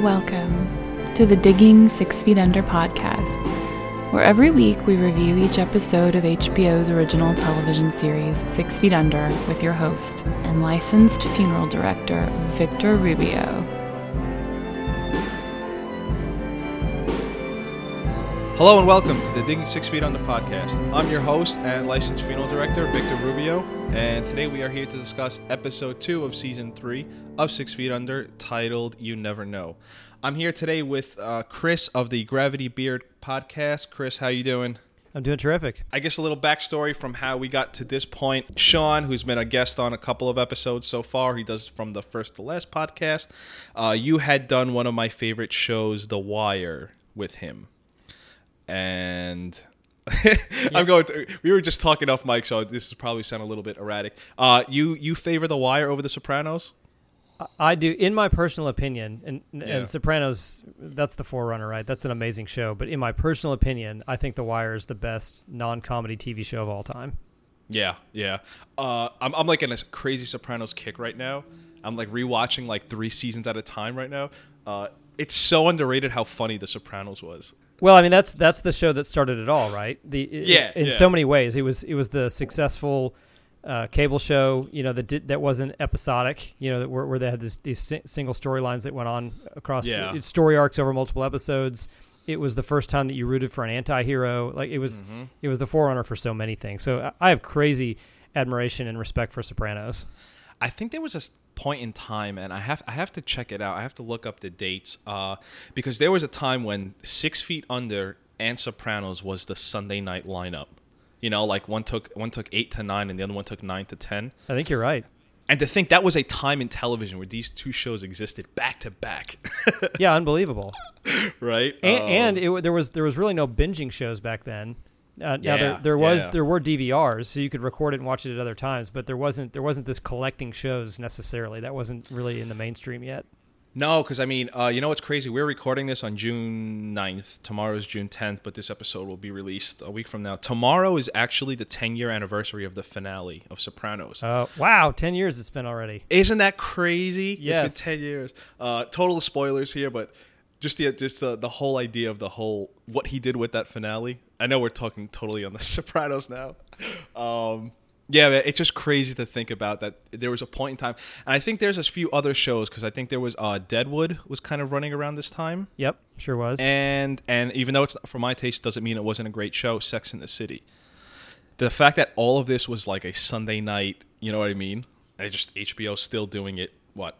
Welcome to the Digging 6 Feet Under podcast, where every week we review each episode of HBO's original television series, 6 Feet Under, with your host and licensed funeral director, Victor Rubio. Hello and welcome to the Digging 6 Feet Under podcast. I'm your host and licensed funeral director, Victor Rubio, and today we are here to discuss episode 2 of season 3 of 6 Feet Under, titled You Never Know. I'm here today with Chris of the Gravity Beard podcast. Chris, how you doing? I'm doing terrific. I guess a little backstory from how we got to this point. Sean, who's been a guest on a couple of episodes so far, he does from the first to last podcast. You had done one of my favorite shows, The Wire, with him. And we were just talking off mic, so this is probably sound a little bit erratic. You favor The Wire over The Sopranos? I do, in my personal opinion, and Sopranos, that's the forerunner, right? That's an amazing show. But in my personal opinion, I think The Wire is the best non-comedy TV show of all time. Yeah. I'm like in a crazy Sopranos kick right now. I'm like rewatching like 3 seasons at a time right now. It's so underrated how funny The Sopranos was. Well, I mean, that's the show that started it all, right? So many ways, it was the successful cable show, you know, that wasn't episodic, you know, that where they had these single storylines that went on across story arcs over multiple episodes. It was the first time that you rooted for an anti-hero. Like it was the forerunner for so many things. So I have crazy admiration and respect for Sopranos. I think there was a point in time, and I have to check it out. I have to look up the dates because there was a time when 6 Feet Under and Sopranos was the Sunday night lineup. You know, like one took 8 to 9, and the other one took 9 to 10. I think you're right. And to think that was a time in television where these two shows existed back to back. Yeah, unbelievable, right? And there was really no binging shows back then. There were DVRs, so you could record it and watch it at other times, but there wasn't this collecting shows necessarily. That wasn't really in the mainstream yet. No, because I mean, you know what's crazy? We're recording this on June 9th. Tomorrow's June 10th, but this episode will be released a week from now. Tomorrow is actually the 10-year anniversary of the finale of Sopranos. Wow, 10 years it's been already. Isn't that crazy? Yes. It's been 10 years. Total spoilers here, but just the whole idea of what he did with that finale. I know we're talking totally on The Sopranos now. Man, it's just crazy to think about that there was a point in time. And I think there's a few other shows, because I think there was Deadwood was kind of running around this time. Yep, sure was. And even though it's not for my taste, doesn't mean it wasn't a great show, Sex in the City. The fact that all of this was like a Sunday night, you know what I mean? And just HBO still doing it, where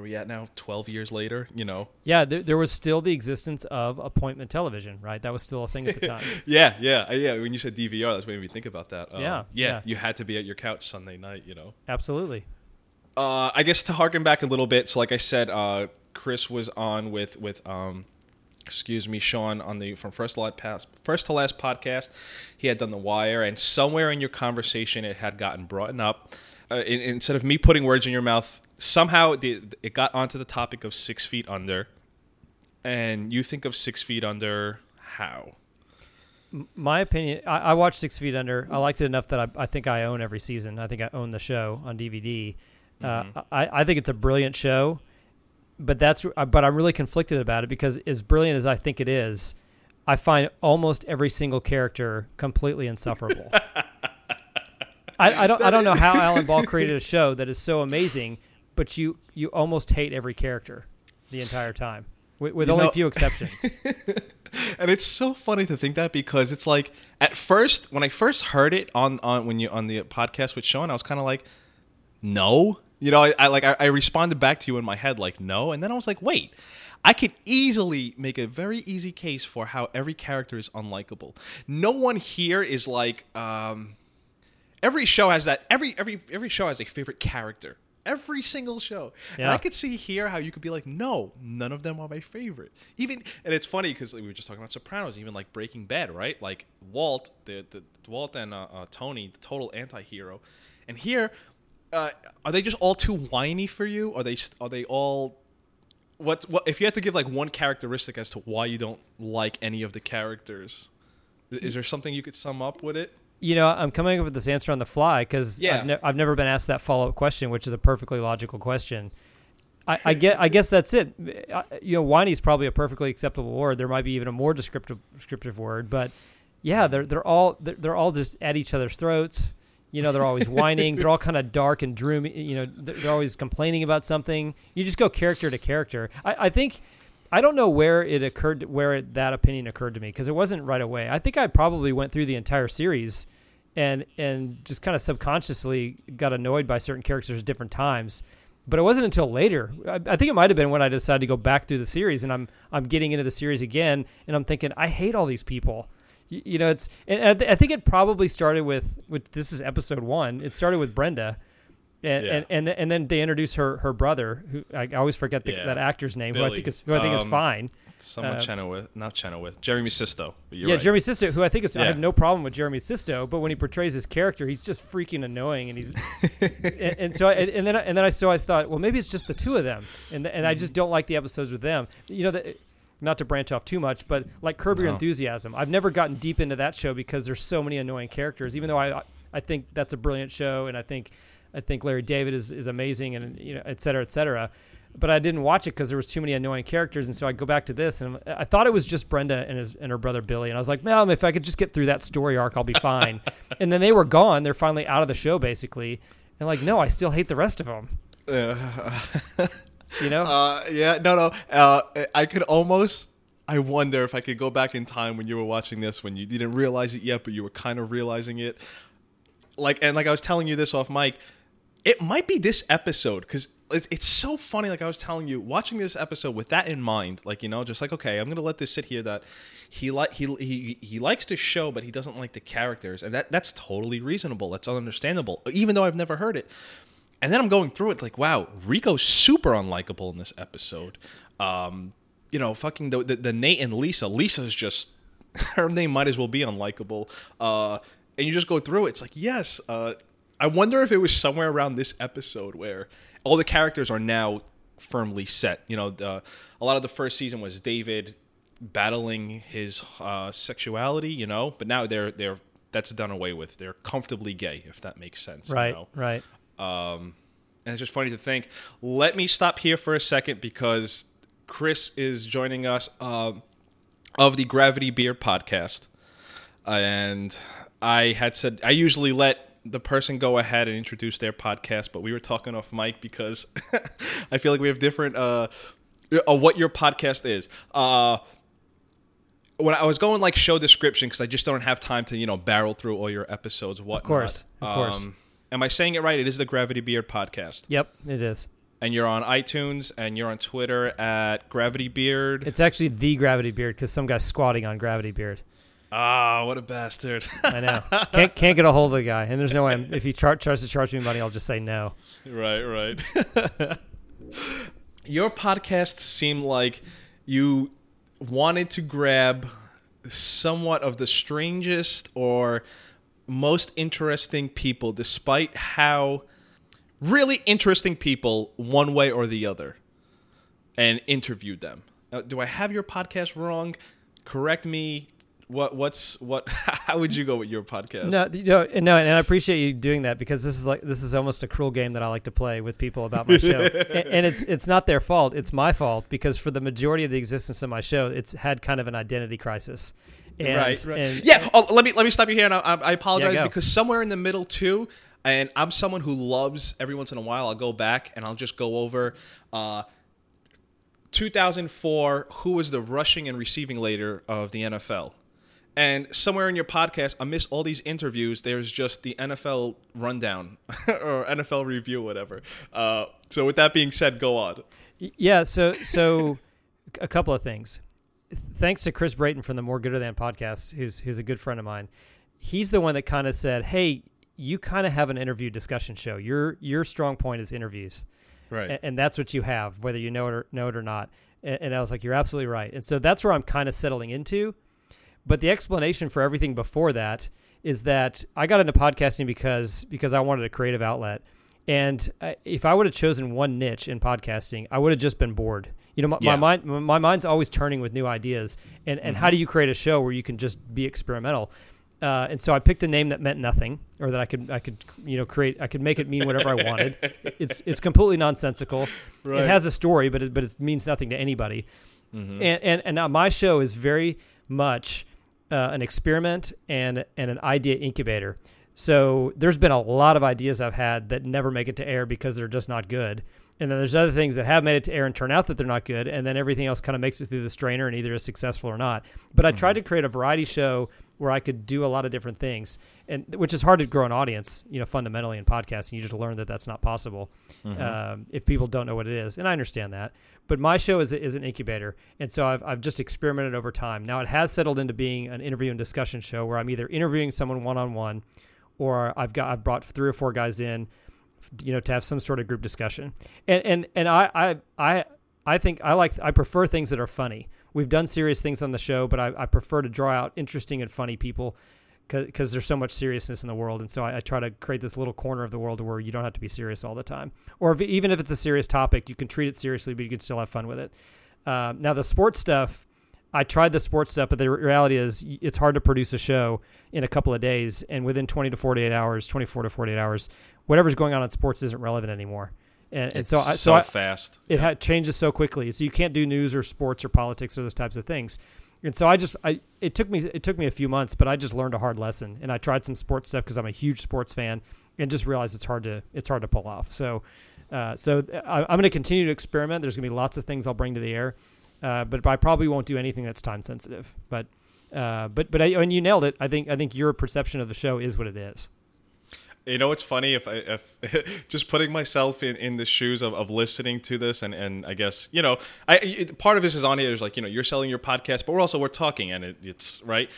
are we at now? 12 years later, you know? Yeah, there was still the existence of appointment television, right? That was still a thing at the time. Yeah. When you said DVR, that's what made me think about that. Yeah, you had to be at your couch Sunday night, you know? Absolutely. I guess to harken back a little bit, so like I said, Chris was on with Sean on the from first to last podcast. He had done The Wire, and somewhere in your conversation it had gotten brought up. Instead of me putting words in your mouth, somehow it got onto the topic of 6 Feet Under. And you think of 6 Feet Under how? My opinion, I watched 6 Feet Under. I liked it enough that I think I own every season. I think I own the show on DVD. Mm-hmm. I think it's a brilliant show, but I'm really conflicted about it, because as brilliant as I think it is, I find almost every single character completely insufferable. I don't know how Alan Ball created a show that is so amazing, but you almost hate every character the entire time, with only a few exceptions. And it's so funny to think that, because it's like at first, when I first heard it on the podcast with Sean, I was kind of like, no, you know, I responded back to you in my head like no, and then I was like, wait. I could easily make a very easy case for how every character is unlikable. No one here is like every show has that. Every show has a favorite character. Every single show. Yeah. And I could see here how you could be like, no, none of them are my favorite. And it's funny because we were just talking about Sopranos, even like Breaking Bad, right? Like Walt, Walt and Tony, the total anti-hero. And here, are they just all too whiny for you? Are they all? What if you had to give like one characteristic as to why you don't like any of the characters? Is there something you could sum up with it? You know, I'm coming up with this answer on the fly because I've never been asked that follow-up question, which is a perfectly logical question. I guess that's it. Whiny is probably a perfectly acceptable word. There might be even a more descriptive word, but yeah, they're all just at each other's throats. They're always whining. They're all kind of dark and droomy. They're always complaining about something. You just go character to character. I think I don't know where that opinion occurred to me, because it wasn't right away. I think I probably went through the entire series and just kind of subconsciously got annoyed by certain characters at different times. But it wasn't until later. I think it might have been when I decided to go back through the series, and I'm getting into the series again, and I'm thinking, I hate all these people. I think it probably started with this is episode one. It started with Brenda, and then they introduce her brother, who I always forget that actor's name, Billy, who I think is fine. Someone not Chenoweth, Jeremy Sisto. Right. Jeremy Sisto, who I think is. I have no problem with Jeremy Sisto, but when he portrays his character, he's just freaking annoying, and he's and so I thought, well, maybe it's just the two of them, and I just don't like the episodes with them. Not to branch off too much, but like Curb Your Enthusiasm, I've never gotten deep into that show because there's so many annoying characters. Even though I think that's a brilliant show, and I think Larry David is amazing, and et cetera. But I didn't watch it because there was too many annoying characters, and so I go back to this, and I thought it was just Brenda and her brother Billy, and I was like, man, if I could just get through that story arc, I'll be fine. And then they were gone; they're finally out of the show, basically. And like, no, I still hate the rest of them. I wonder if I could go back in time when you were watching this, when you didn't realize it yet, but you were kind of realizing it. Like I was telling you this off mic, it might be this episode, because it's so funny. Like I was telling you, watching this episode with that in mind, okay, I'm gonna let this sit here that he likes the show, but he doesn't like the characters, and that's totally reasonable. That's understandable, even though I've never heard it. And then I'm going through it like, wow, Rico's super unlikable in this episode. Fucking the Nate and Lisa. Lisa's just, her name might as well be unlikable. And you just go through it. It's like, yes. I wonder if it was somewhere around this episode where all the characters are now firmly set. A lot of the first season was David battling his sexuality, But now that's done away with. They're comfortably gay, if that makes sense. Right, right. And it's just funny to think. Let me stop here for a second, because Chris is joining us of the Gravity Beard podcast, and I had said I usually let the person go ahead and introduce their podcast, but we were talking off mic because I feel like we have different what your podcast is. When I was going like show description, because I just don't have time to barrel through all your episodes. Whatnot. Of course. Am I saying it right? It is the Gravity Beard podcast. Yep, it is. And you're on iTunes, and you're on Twitter at Gravity Beard. It's actually the Gravity Beard, because some guy's squatting on Gravity Beard. Ah, what a bastard. I know. Can't get a hold of the guy. And there's no way. If he tries to charge me money, I'll just say no. Right. Your podcast seemed like you wanted to grab somewhat of the strangest or most interesting people, despite how really interesting people one way or the other, and interviewed them. Now, do I have your podcast wrong? Correct me. What? How would you go with your podcast? No. And I appreciate you doing that, because this is almost a cruel game that I like to play with people about my show, and it's not their fault. It's my fault, because for the majority of the existence of my show, it's had kind of an identity crisis. Right. Let me stop you here, and I apologize because somewhere in the middle too, and I'm someone who loves every once in a while. I'll go back and I'll just go over 2004. Who was the rushing and receiving leader of the NFL? And somewhere in your podcast, I miss all these interviews. There's just the NFL rundown or NFL review, whatever. So with that being said, go on. Yeah. So a couple of things. Thanks to Chris Brayton from the More Gooder Than podcast, who's a good friend of mine. He's the one that kind of said, hey, you kind of have an interview discussion show. Your strong point is interviews. Right. And that's what you have, whether you know it or not. And I was like, you're absolutely right. And so that's where I'm kind of settling into. But the explanation for everything before that is that I got into podcasting because I wanted a creative outlet. And if I would have chosen one niche in podcasting, I would have just been bored. My mind's always turning with new ideas. And how do you create a show where you can just be experimental? And so I picked a name that meant nothing, or that I could make it mean whatever I wanted. It's completely nonsensical. Right. It has a story, but it means nothing to anybody. Mm-hmm. And now my show is very much an experiment and an idea incubator. So there's been a lot of ideas I've had that never make it to air because they're just not good. And then there's other things that have made it to air and turn out that they're not good. And then everything else kind of makes it through the strainer and either is successful or not. But I tried to create a variety show where I could do a lot of different things, and which is hard to grow an audience, fundamentally in podcasting. You just learn that that's not possible if people don't know what it is. And I understand that. But my show is an incubator. And so I've just experimented over time. Now it has settled into being an interview and discussion show where I'm either interviewing someone one-on-one, or I've brought 3 or 4 guys in, to have some sort of group discussion. And I prefer things that are funny. We've done serious things on the show, but I prefer to draw out interesting and funny people because there's so much seriousness in the world. And so I try to create this little corner of the world where you don't have to be serious all the time. Or even if it's a serious topic, you can treat it seriously, but you can still have fun with it. Now, the sports stuff, I tried the sports stuff, but the reality is it's hard to produce a show in a couple of days. And within 24 to 48 hours, whatever's going on in sports isn't relevant anymore. And so fast. It changes so quickly. So you can't do news or sports or politics or those types of things. And so it took me a few months, but I just learned a hard lesson. And I tried some sports stuff because I'm a huge sports fan, and just realized it's hard to pull off. So I'm going to continue to experiment. There's going to be lots of things I'll bring to the air, but I probably won't do anything that's time sensitive. But you nailed it. I think your perception of the show is what it is. You know, it's funny if just putting myself in the shoes of listening to this, and I guess, part of this is on here is like, you're selling your podcast, but we're talking, and it's right.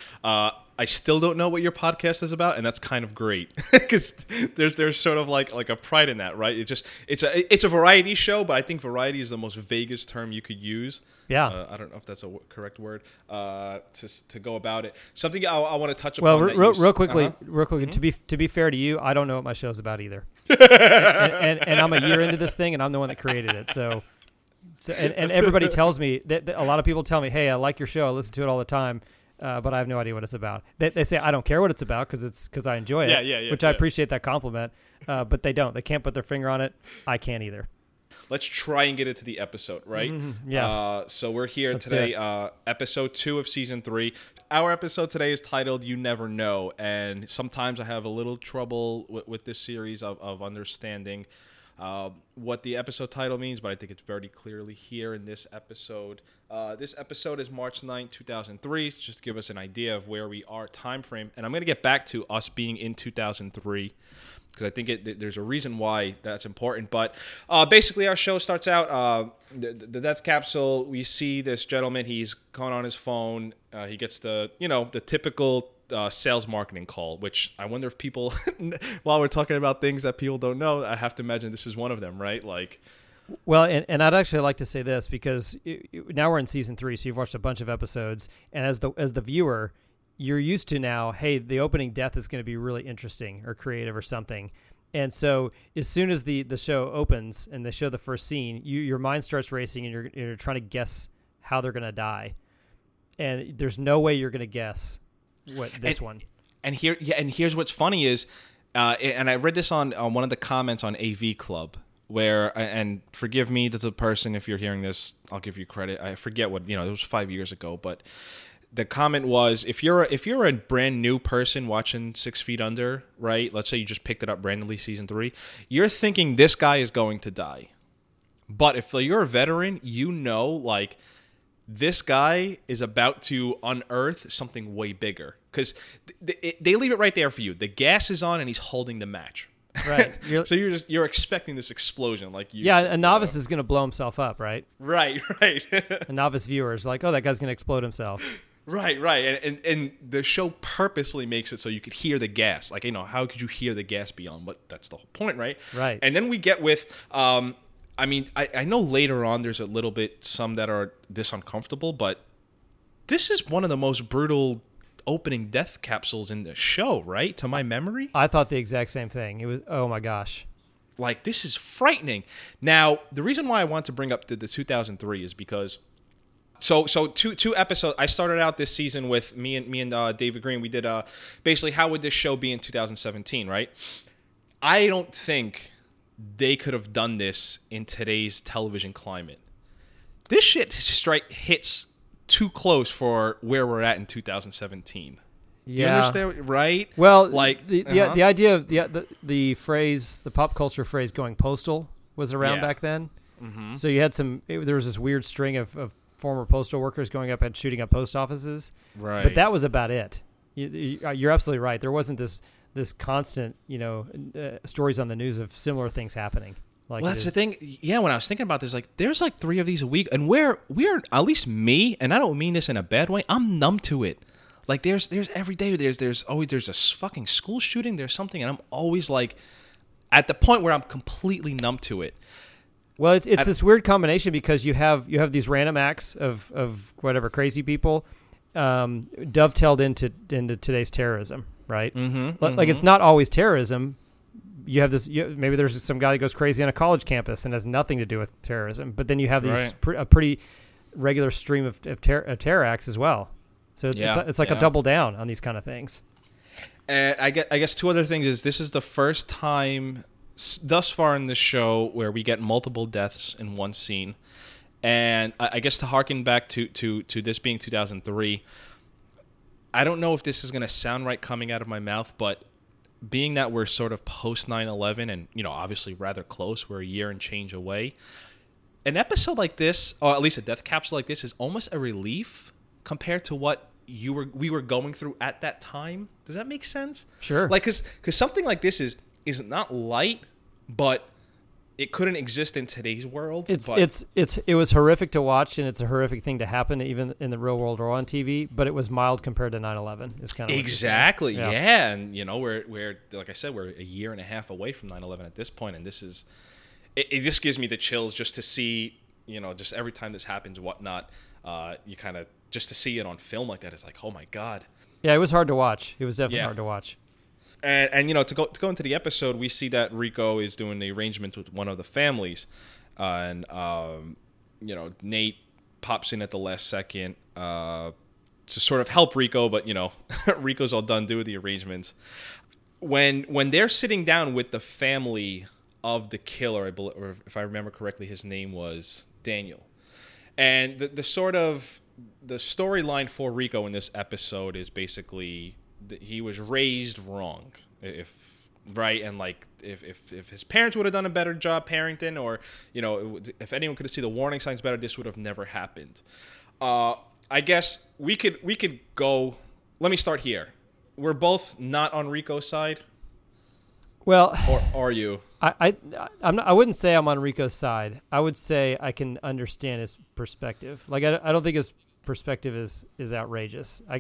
I still don't know what your podcast is about, and that's kind of great because there's sort of like a pride in that, right? It's a variety show, but I think variety is the most vaguest term you could use. Yeah, I don't know if that's a correct word to go about it. Something I want to touch upon. Well, real quickly, mm-hmm. to be fair to you, I don't know what my show's about either, and I'm a year into this thing, and I'm the one that created it. So everybody tells me that a lot of people tell me, "Hey, I like your show. I listen to it all the time." But I have no idea what it's about. They say I don't care what it's about because I enjoy it. Yeah, which I appreciate that compliment. But they don't. They can't put their finger on it. I can't either. Let's try and get it to the episode, right? Mm-hmm, yeah. So we're here today, episode 2 of season 3. Our episode today is titled "You Never Know," and sometimes I have a little trouble with this series of understanding what the episode title means, but I think it's very clearly here in this episode. This episode is March 9, 2003. So just to give us an idea of where we are time frame. And I'm going to get back to us being in 2003 because I think there's a reason why that's important. But basically our show starts out, the death capsule. We see this gentleman. He's gone on his phone. He gets the typical sales marketing call, which I wonder if people, while we're talking about things that people don't know, I have to imagine this is one of them, right? Like, well, and I'd actually like to say this because now we're in season 3, so you've watched a bunch of episodes, and as the viewer, you're used to now, hey, the opening death is going to be really interesting or creative or something. And so as soon as the show opens and they show the first scene, your mind starts racing and you're trying to guess how they're going to die. And there's no way you're going to guess what this one. And here's what's funny is, and I read this on one of the comments on AV Club, where, and forgive me to the person if you're hearing this, I'll give you credit. I forget what, it was 5 years ago, but the comment was, if you're a brand new person watching 6 Feet Under, right? Let's say you just picked it up randomly, season 3, you're thinking this guy is going to die. But if you're a veteran, this guy is about to unearth something way bigger because they leave it right there for you. The gas is on and he's holding the match. Right. So you're expecting this explosion. A novice is going to blow himself up, right? Right. A novice viewer is like, oh, that guy's going to explode himself. Right. And the show purposely makes it so you could hear the gas. Like, how could you hear the gas beyond? But that's the whole point, right? Right. And then we get with... I know later on there's a little bit, some that are this uncomfortable, but this is one of the most brutal opening death capsules in the show, right? To my memory. I thought the exact same thing. It was, oh my gosh. Like, this is frightening. Now, the reason why I want to bring up the 2003 is because So two episodes. I started out this season with me and David Green. We did basically how would this show be in 2017, right? I don't think they could have done this in today's television climate. This shit hits too close for where we're at in 2017. Yeah. Do you understand? Right? Well, like the idea of the phrase, the pop culture phrase "going postal" was around back then. Mm-hmm. So you had there was this weird string of former postal workers going up and shooting up post offices. Right. But that was about it. You're absolutely right. There wasn't this constant, stories on the news of similar things happening. Like well, that's the thing. Yeah, when I was thinking about this, like, there's like three of these a week, and we're at least me, and I don't mean this in a bad way, I'm numb to it. Like, there's every day, there's always a fucking school shooting, there's something, and I'm always like at the point where I'm completely numb to it. Well, it's this weird combination because you have these random acts of whatever crazy people dovetailed into today's terrorism, right? Mm-hmm, like it's not always terrorism. You have this. Maybe there's some guy that goes crazy on a college campus and has nothing to do with terrorism. But then you have these a pretty regular stream of terror acts as well. So it's like a double down on these kind of things. And I guess two other things is this is the first time thus far in this show where we get multiple deaths in one scene. And I guess to harken back to this being 2003, I don't know if this is going to sound right coming out of my mouth, but being that we're sort of post 9/11 and, obviously rather close, we're a year and change away, an episode like this, or at least a death capsule like this, is almost a relief compared to what we were going through at that time. Does that make sense? Sure. Like, cause something like this is not light, but it couldn't exist in today's world. It was horrific to watch, and it's a horrific thing to happen, even in the real world or on TV. But it was mild compared to 9/11. Is kind of exactly, yeah. And we're like I said, we're a year and a half away from 9/11 at this point, and this is it. Just gives me the chills just to see, just every time this happens, whatnot. You kind of just to see it on film like that is like, oh my god. Yeah, it was hard to watch. It was definitely hard to watch. And to go into the episode, we see that Rico is doing the arrangements with one of the families, and Nate pops in at the last second to sort of help Rico, but Rico's all done doing the arrangements. When they're sitting down with the family of the killer, I believe, or if I remember correctly, his name was Daniel, and the sort of the storyline for Rico in this episode is basically, he was raised wrong, if his parents would have done a better job parenting, or if anyone could have seen the warning signs better, this would have never happened. I guess we could go. Let me start here. We're both not on Rico's side. Well, or are you? I wouldn't say I'm on Rico's side. I would say I can understand his perspective. Like I don't think his perspective is outrageous. I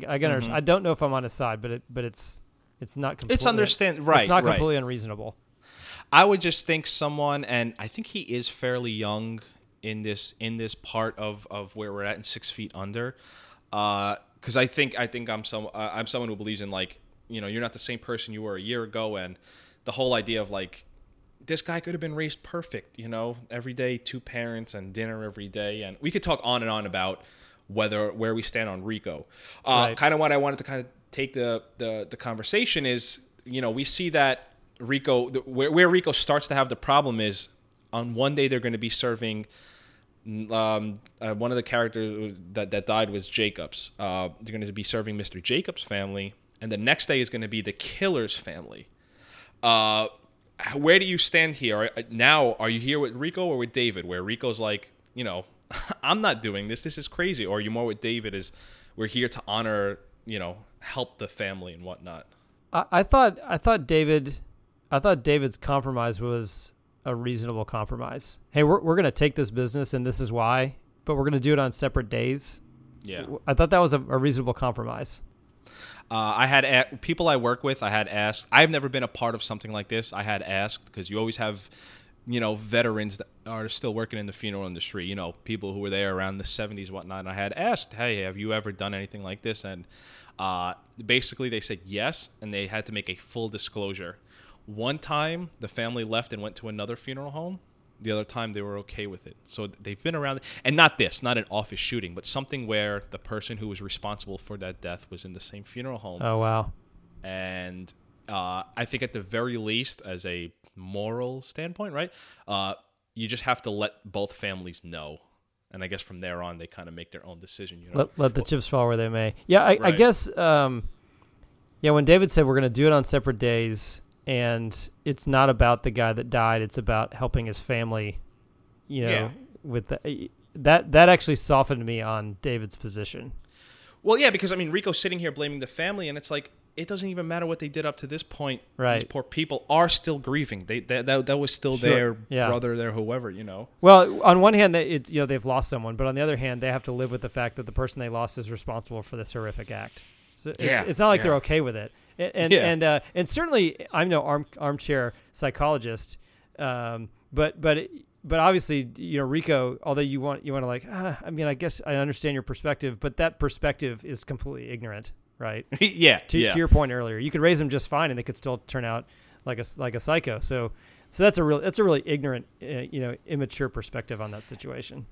don't know if I'm on his side, but it's not completely. It's understand right. It's not completely unreasonable. I would just think someone, and I think he is fairly young in this part of where we're at in 6 feet under, because I think I'm someone who believes in, like, you're not the same person you were a year ago, and the whole idea of like, this guy could have been raised perfect, every day two parents and dinner every day, and we could talk on and on about where we stand on Rico. Kind of what I wanted to kind of take the conversation is, we see that Rico, where Rico starts to have the problem is on one day they're going to be serving one of the characters that died was Jacobs. They're going to be serving Mr. Jacobs' family, and the next day is going to be the killer's family. Where do you stand here? Now, are you here with Rico or with David? Where Rico's like, I'm not doing this. This is crazy. Or are you more with David? Is we're here to honor, help the family and whatnot. I thought David's compromise was a reasonable compromise. Hey, we're gonna take this business, and this is why, but we're gonna do it on separate days. Yeah, I thought that was a reasonable compromise. I had people I work with. I had asked. I've never been a part of something like this. I had asked because you always have, veterans that are still working in the funeral industry, people who were there around the 70s, whatnot. And I had asked, hey, have you ever done anything like this? And basically they said yes, and they had to make a full disclosure. One time the family left and went to another funeral home. the other time they were okay with it. So they've been around. And not an office shooting, but something where the person who was responsible for that death was in the same funeral home. Oh, wow. And I think at the very least, as a moral standpoint, right, you just have to let both families know. And I guess from there on, they kind of make their own decision. You know, let the chips fall where they may. Yeah, right. I guess when David said we're going to do it on separate days, and it's not about the guy that died, it's about helping his family, you know, with that actually softened me on David's position. Well, yeah, because, I mean, Rico's sitting here blaming the family, and it's like, it doesn't even matter what they did up to this point. Right. These poor people are still grieving. That was still their brother, their whoever, you know. Well, on one hand, they've lost someone, but on the other hand, they have to live with the fact that the person they lost is responsible for this horrific act. So it's not like they're okay with it. And certainly, I'm no armchair psychologist, but obviously, you know, Rico, although you want to I mean, I guess I understand your perspective, but that perspective is completely ignorant. Right. To your point earlier, you could raise them just fine, and they could still turn out like a psycho. So that's a really ignorant, immature perspective on that situation.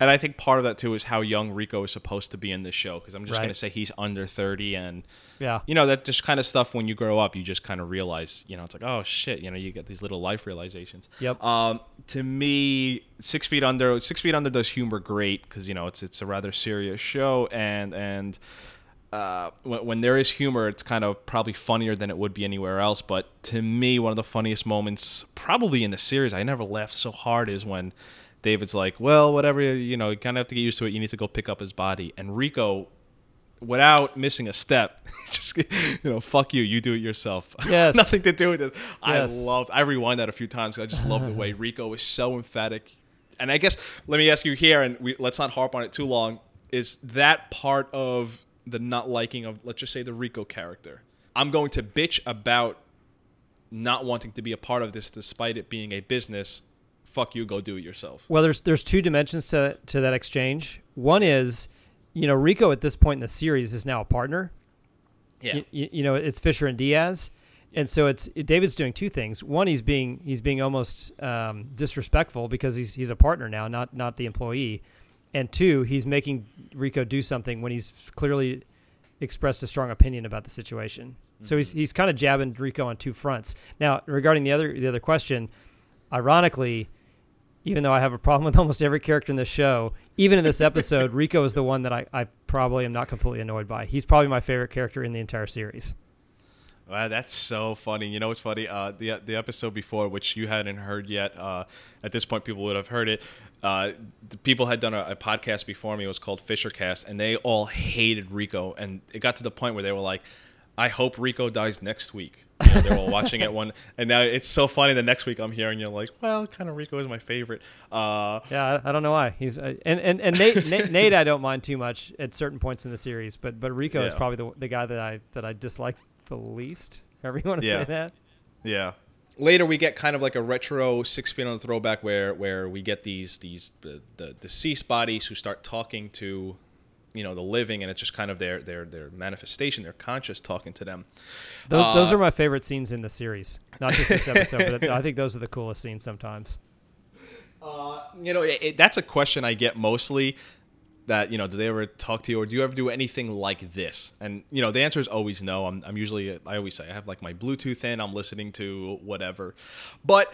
And I think part of that too is how young Rico is supposed to be in this show, because I'm just going to say he's under 30, and that just kind of stuff. When you grow up, you just kind of realize, it's like, oh shit, you get these little life realizations. Yep. To me, Six Feet Under does humor great, because it's a rather serious show, and. When there is humor, it's kind of probably funnier than it would be anywhere else. But to me, one of the funniest moments probably in the series, I never laughed so hard, is when David's like, well, whatever, you kind of have to get used to it. You need to go pick up his body. And Rico, without missing a step, just, fuck you, you do it yourself. Yes. Nothing to do with this. Yes. I rewind that a few times, because I just love the way Rico was so emphatic. And I guess, let me ask you here, and let's not harp on it too long, is that part of the not liking of, let's just say, the Rico character? I'm going to bitch about not wanting to be a part of this despite it being a business. Fuck you, go do it yourself. Well, there's two dimensions to that exchange. One is, Rico at this point in the series is now a partner. Yeah. It's Fisher and Diaz. And so David's doing two things. One, he's being almost disrespectful, because he's a partner now, not the employee. And two, he's making Rico do something when he's clearly expressed a strong opinion about the situation. Mm-hmm. So he's kind of jabbing Rico on two fronts. Now, regarding the other question, ironically, even though I have a problem with almost every character in this show, even in this episode, Rico is the one that I probably am not completely annoyed by. He's probably my favorite character in the entire series. Wow, that's so funny. You know what's funny? The episode before, which you hadn't heard yet, at this point people would have heard it. The people had done a podcast before me. It was called Fishercast, and they all hated Rico. And it got to the point where they were like, I hope Rico dies next week. They were all watching it one. And now it's so funny, the next week I'm hearing you're like, well, kind of Rico is my favorite. I don't know why. He's and Nate I don't mind too much at certain points in the series, but Rico is probably the guy that I dislike the least. However you want to say that. Yeah. Later we get kind of like a retro 6 feet on the throwback where we get these deceased bodies who start talking to, the living, and it's just kind of their manifestation, their conscious talking to them. Those are my favorite scenes in the series. Not just this episode, but I think those are the coolest scenes sometimes. That's a question I get mostly. That, do they ever talk to you, or do you ever do anything like this? And, the answer is always no. I'm usually, I always say, I have like my Bluetooth in, I'm listening to whatever. But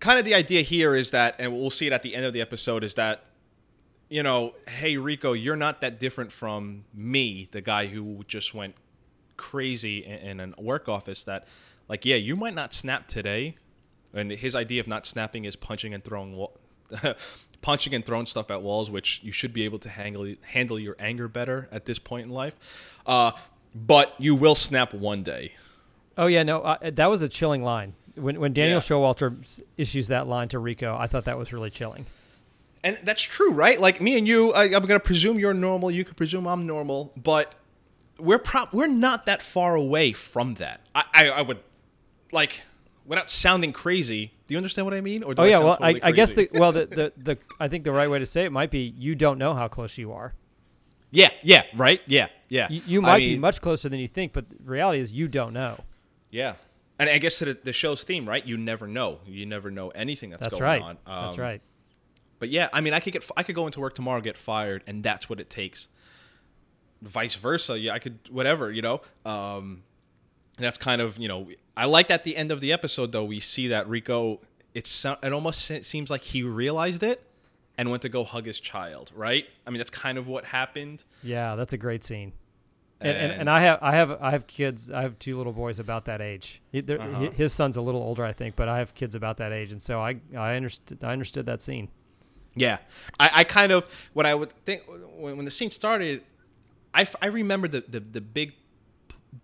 kind of the idea here is that, and we'll see it at the end of the episode, is that, hey, Rico, you're not that different from me, the guy who just went crazy in a work office, that, like, yeah, you might not snap today. And his idea of not snapping is punching and throwing stuff at walls, which you should be able to handle your anger better at this point in life. But you will snap one day. Oh, yeah, no, that was a chilling line. When Daniel Showalter issues that line to Rico, I thought that was really chilling. And that's true, right? Like, me and you, I'm going to presume you're normal. You could presume I'm normal. But we're not that far away from that. I would, like, without sounding crazy... Do you understand what I mean? Or do I sound totally crazy? I guess I think the right way to say it might be, you don't know how close you are. Yeah, right? Yeah. You might be much closer than you think, but the reality is you don't know. Yeah. And I guess to the show's theme, right? You never know anything that's going right. on. That's right. But yeah, I mean, I could go into work tomorrow, get fired, and that's what it takes. Vice versa, yeah, I could whatever, you know. And that's kind of, you know, I like that at the end of the episode though we see that Rico. It almost seems like he realized it and went to go hug his child, right? I mean, that's kind of what happened. Yeah, that's a great scene. And I have kids. I have two little boys about that age. His son's a little older, I think, but I have kids about that age, and so I understood that scene. Yeah, I kind of what I would think when the scene started. I remember the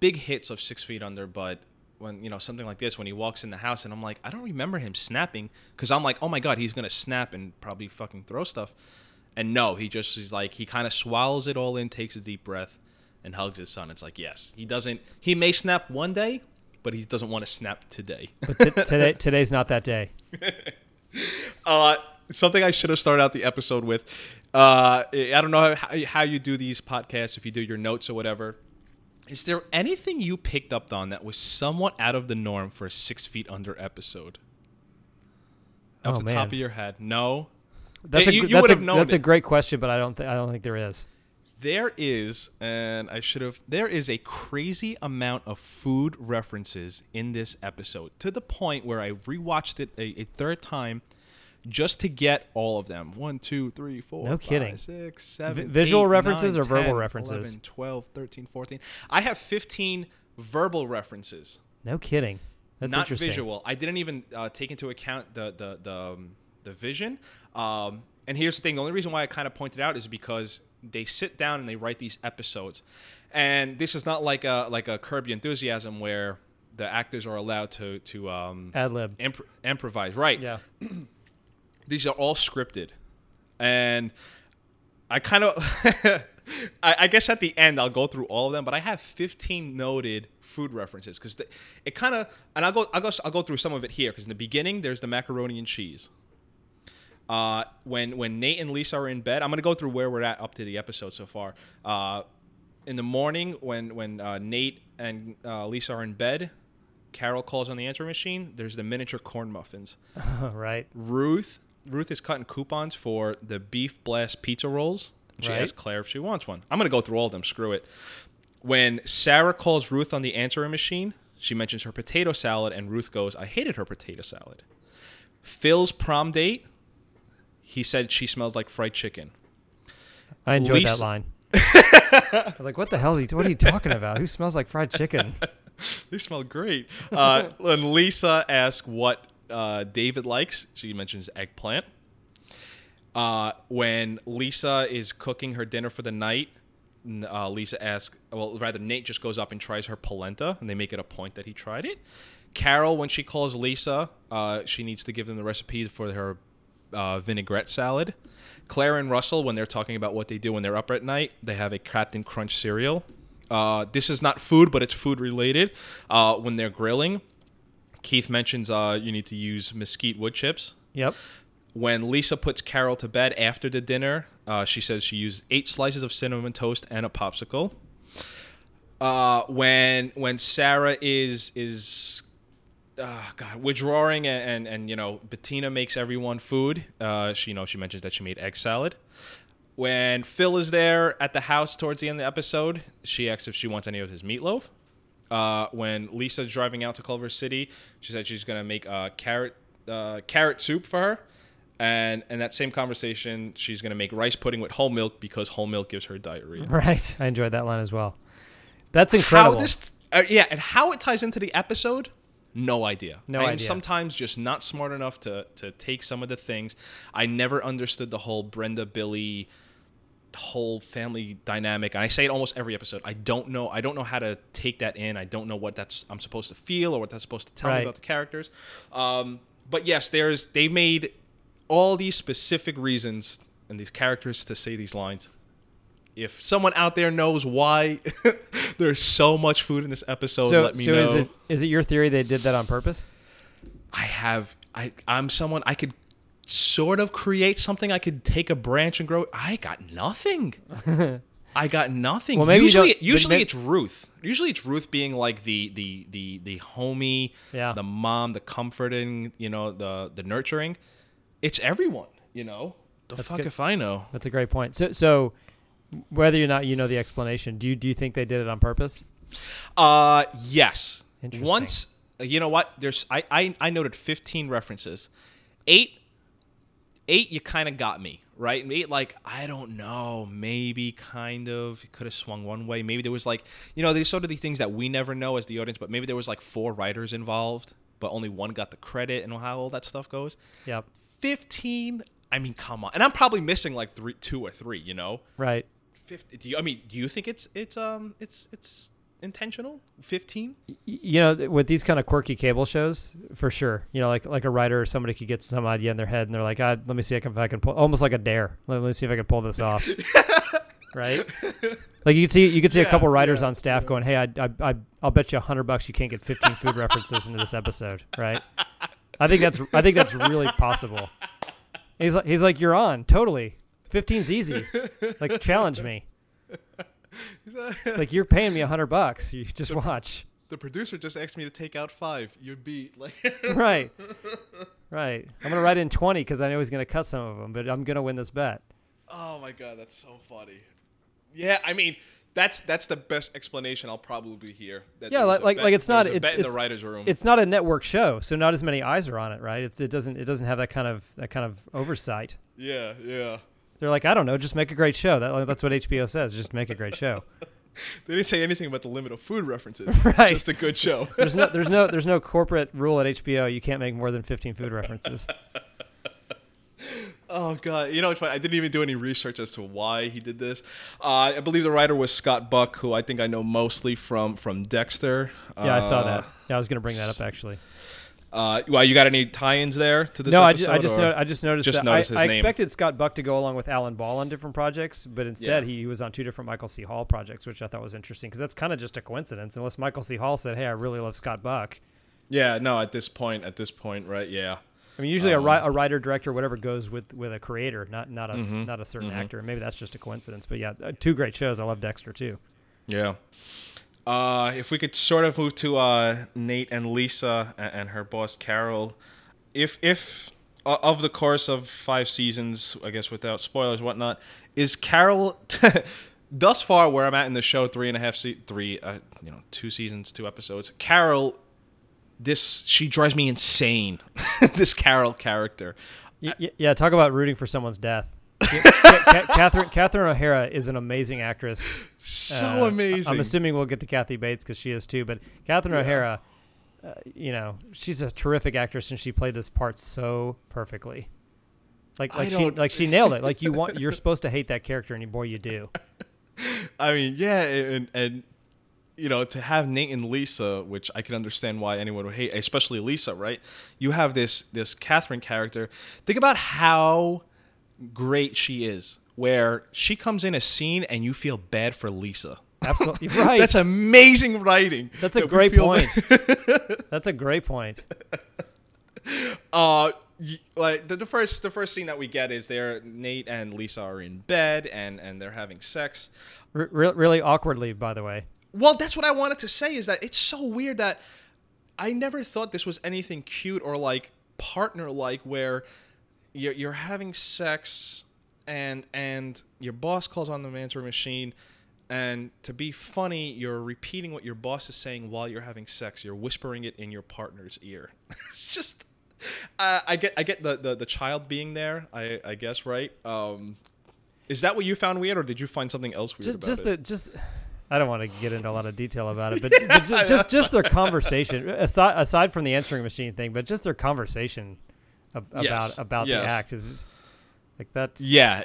big hits of 6 feet Under, but when, you know, something like this, when he walks in the house, and I'm like, I don't remember him snapping, because I'm like, oh my god, he's gonna snap and probably fucking throw stuff, and no, he's like, he kind of swallows it all in, takes a deep breath, and hugs his son. It's like, yes, he doesn't. He may snap one day, but he doesn't want to snap today. But today's not that day. Something I should have started out the episode with. I don't know how you do these podcasts, if you do your notes or whatever. Is there anything you picked up on that was somewhat out of the norm for a 6 feet Under episode? Off the top of your head, no. That's a great question, but I don't think there is. There is, and I should have. There is a crazy amount of food references in this episode, to the point where I rewatched it a third time just to get all of them. 1, 2, 3, 4, no kidding. 5, 6, 7. Visual references or verbal references? 11, 12, 13, 14. I have 15 verbal references. No kidding. That's not interesting. Visual. I didn't even take into account the vision. And here's the thing: the only reason why I kind of pointed out is because they sit down and they write these episodes, and this is not like a Curb Your Enthusiasm where the actors are allowed to ad lib, improvise. Right? Yeah. These are all scripted, and I kind of, I guess at the end I'll go through all of them, but I have 15 noted food references because it kind of, and I'll go through some of it here, because in the beginning there's the macaroni and cheese. When Nate and Lisa are in bed, I'm going to go through where we're at up to the episode so far. In the morning, when Nate and Lisa are in bed, Carol calls on the answering machine. There's the miniature corn muffins. Right. Ruth is cutting coupons for the Beef Blast pizza rolls. She asks Claire if she wants one. I'm going to go through all of them. Screw it. When Sarah calls Ruth on the answering machine, she mentions her potato salad, and Ruth goes, I hated her potato salad. Phil's prom date. He said she smells like fried chicken. I enjoyed that line. I was like, what the hell is he? What are you talking about? Who smells like fried chicken? They smell great. And Lisa asks what David likes. She mentions eggplant. When Lisa is cooking her dinner for the night, Nate just goes up and tries her polenta, and they make it a point that he tried it. Carol, when she calls Lisa, she needs to give them the recipe for her vinaigrette salad. Claire and Russell, when they're talking about what they do when they're up at night, they have a Captain Crunch cereal. This is not food, but it's food related. When they're grilling, Keith mentions you need to use mesquite wood chips. Yep. When Lisa puts Carol to bed after the dinner, she says she used 8 slices of cinnamon toast and a popsicle. When Sarah is withdrawing and you know, Bettina makes everyone food. She mentions that she made egg salad. When Phil is there at the house towards the end of the episode, she asks if she wants any of his meatloaf. When Lisa's driving out to Culver City, she said she's gonna make carrot soup for her. And in that same conversation, she's gonna make rice pudding with whole milk because whole milk gives her diarrhea. Right, I enjoyed that line as well. That's incredible. How this, and how it ties into the episode. No idea. I'm sometimes just not smart enough to take some of the things. I never understood the whole Brenda, Billy, whole family dynamic. And I say it almost every episode. I don't know how to take that in. I don't know what I'm supposed to feel or what that's supposed to tell me about the characters. But yes, they've made all these specific reasons and these characters to say these lines. If someone out there knows why there's so much food in this episode, let me know. So is it your theory they did that on purpose? I'm someone, I could sort of create something. I could take a branch and grow. I got nothing. I got nothing. Well, maybe usually it's Ruth. Usually it's Ruth being like the homey, the mom, the comforting, you know, the nurturing. It's everyone, you know. The fuck if I know. That's a great point. So whether or not you know the explanation, do you think they did it on purpose? Yes. Interesting. Once, you know what? There's I noted 15 references. Eight you kind of got me. Right? Maybe like, I don't know, maybe kind of could have swung one way. Maybe there was like, you know, there's sort of the things that we never know as the audience, but maybe there was like 4 writers involved, but only one got the credit and how all that stuff goes. Yep. 15. I mean, come on. And I'm probably missing like 2 or 3, you know? Right. 50. Do you think it's intentional? 15? You know, with these kind of quirky cable shows, for sure. You know, like a writer or somebody could get some idea in their head and they're like, let me see if I can pull, almost like a dare. Let me see if I can pull this off. Right? Like you could see a couple writers on staff going, hey, I'll bet you $100 you can't get 15 food references into this episode. Right? I think that's really possible. He's like, you're on. Totally. 15's easy. Like, challenge me. Like, you're paying me $100. You just watch. The producer just asked me to take out 5. You'd be like, right. I'm gonna write in 20 because I know he's gonna cut some of them, but I'm gonna win this bet. Oh my god, that's so funny. Yeah, I mean, that's the best explanation I'll probably hear. That yeah, like it's not it's in the writer's room. It's not a network show, so not as many eyes are on it, right? It doesn't have that kind of oversight. Yeah. They're like, I don't know, just make a great show. That's what HBO says, just make a great show. They didn't say anything about the limit of food references. Right. Just a good show. There's no corporate rule at HBO. You can't make more than 15 food references. Oh, God. You know, it's funny. I didn't even do any research as to why he did this. I believe the writer was Scott Buck, who I think I know mostly from Dexter. Yeah, I saw that. Yeah, I was going to bring that up, actually. Well, you got any tie-ins there to this? No, episode, I just noticed that. I expected Scott Buck to go along with Alan Ball on different projects, but instead he was on 2 different Michael C. Hall projects, which I thought was interesting because that's kind of just a coincidence, unless Michael C. Hall said, "Hey, I really love Scott Buck." Yeah, no, at this point, right? Yeah, I mean, usually a writer, director, whatever goes with a creator, not a certain actor. Maybe that's just a coincidence, but yeah, 2 great shows. I love Dexter too. Yeah. If we could sort of move to Nate and Lisa and her boss Carol, if of the course of 5 seasons, I guess without spoilers, whatnot, is Carol thus far where I'm at in the show, 2 seasons, 2 episodes. Carol, she drives me insane. This Carol character, yeah. Talk about rooting for someone's death. Catherine O'Hara is an amazing actress. So amazing. I'm assuming we'll get to Kathy Bates because she is too. But Catherine O'Hara, you know, she's a terrific actress and she played this part so perfectly. She nailed it. Like you're supposed to hate that character, and boy, you do. I mean, yeah, and you know, to have Nate and Lisa, which I can understand why anyone would hate, especially Lisa, right? You have this Catherine character. Think about how great she is, where she comes in a scene and you feel bad for Lisa. Absolutely right. That's amazing writing. That's a great point. That's a great point. Like the first scene that we get is Nate and Lisa are in bed and they're having sex, really awkwardly, by the way. Well, that's what I wanted to say, is that it's so weird that I never thought this was anything cute or like partner like, where you're having sex and your boss calls on the answering machine, and to be funny, you're repeating what your boss is saying while you're having sex. You're whispering it in your partner's ear. It's just, I get the child being there, I guess, right? Is that what you found weird, or did you find something else weird about it? I don't want to get into a lot of detail about it, but just their conversation, aside from the answering machine thing, but just their conversation about the act is like that. Yeah.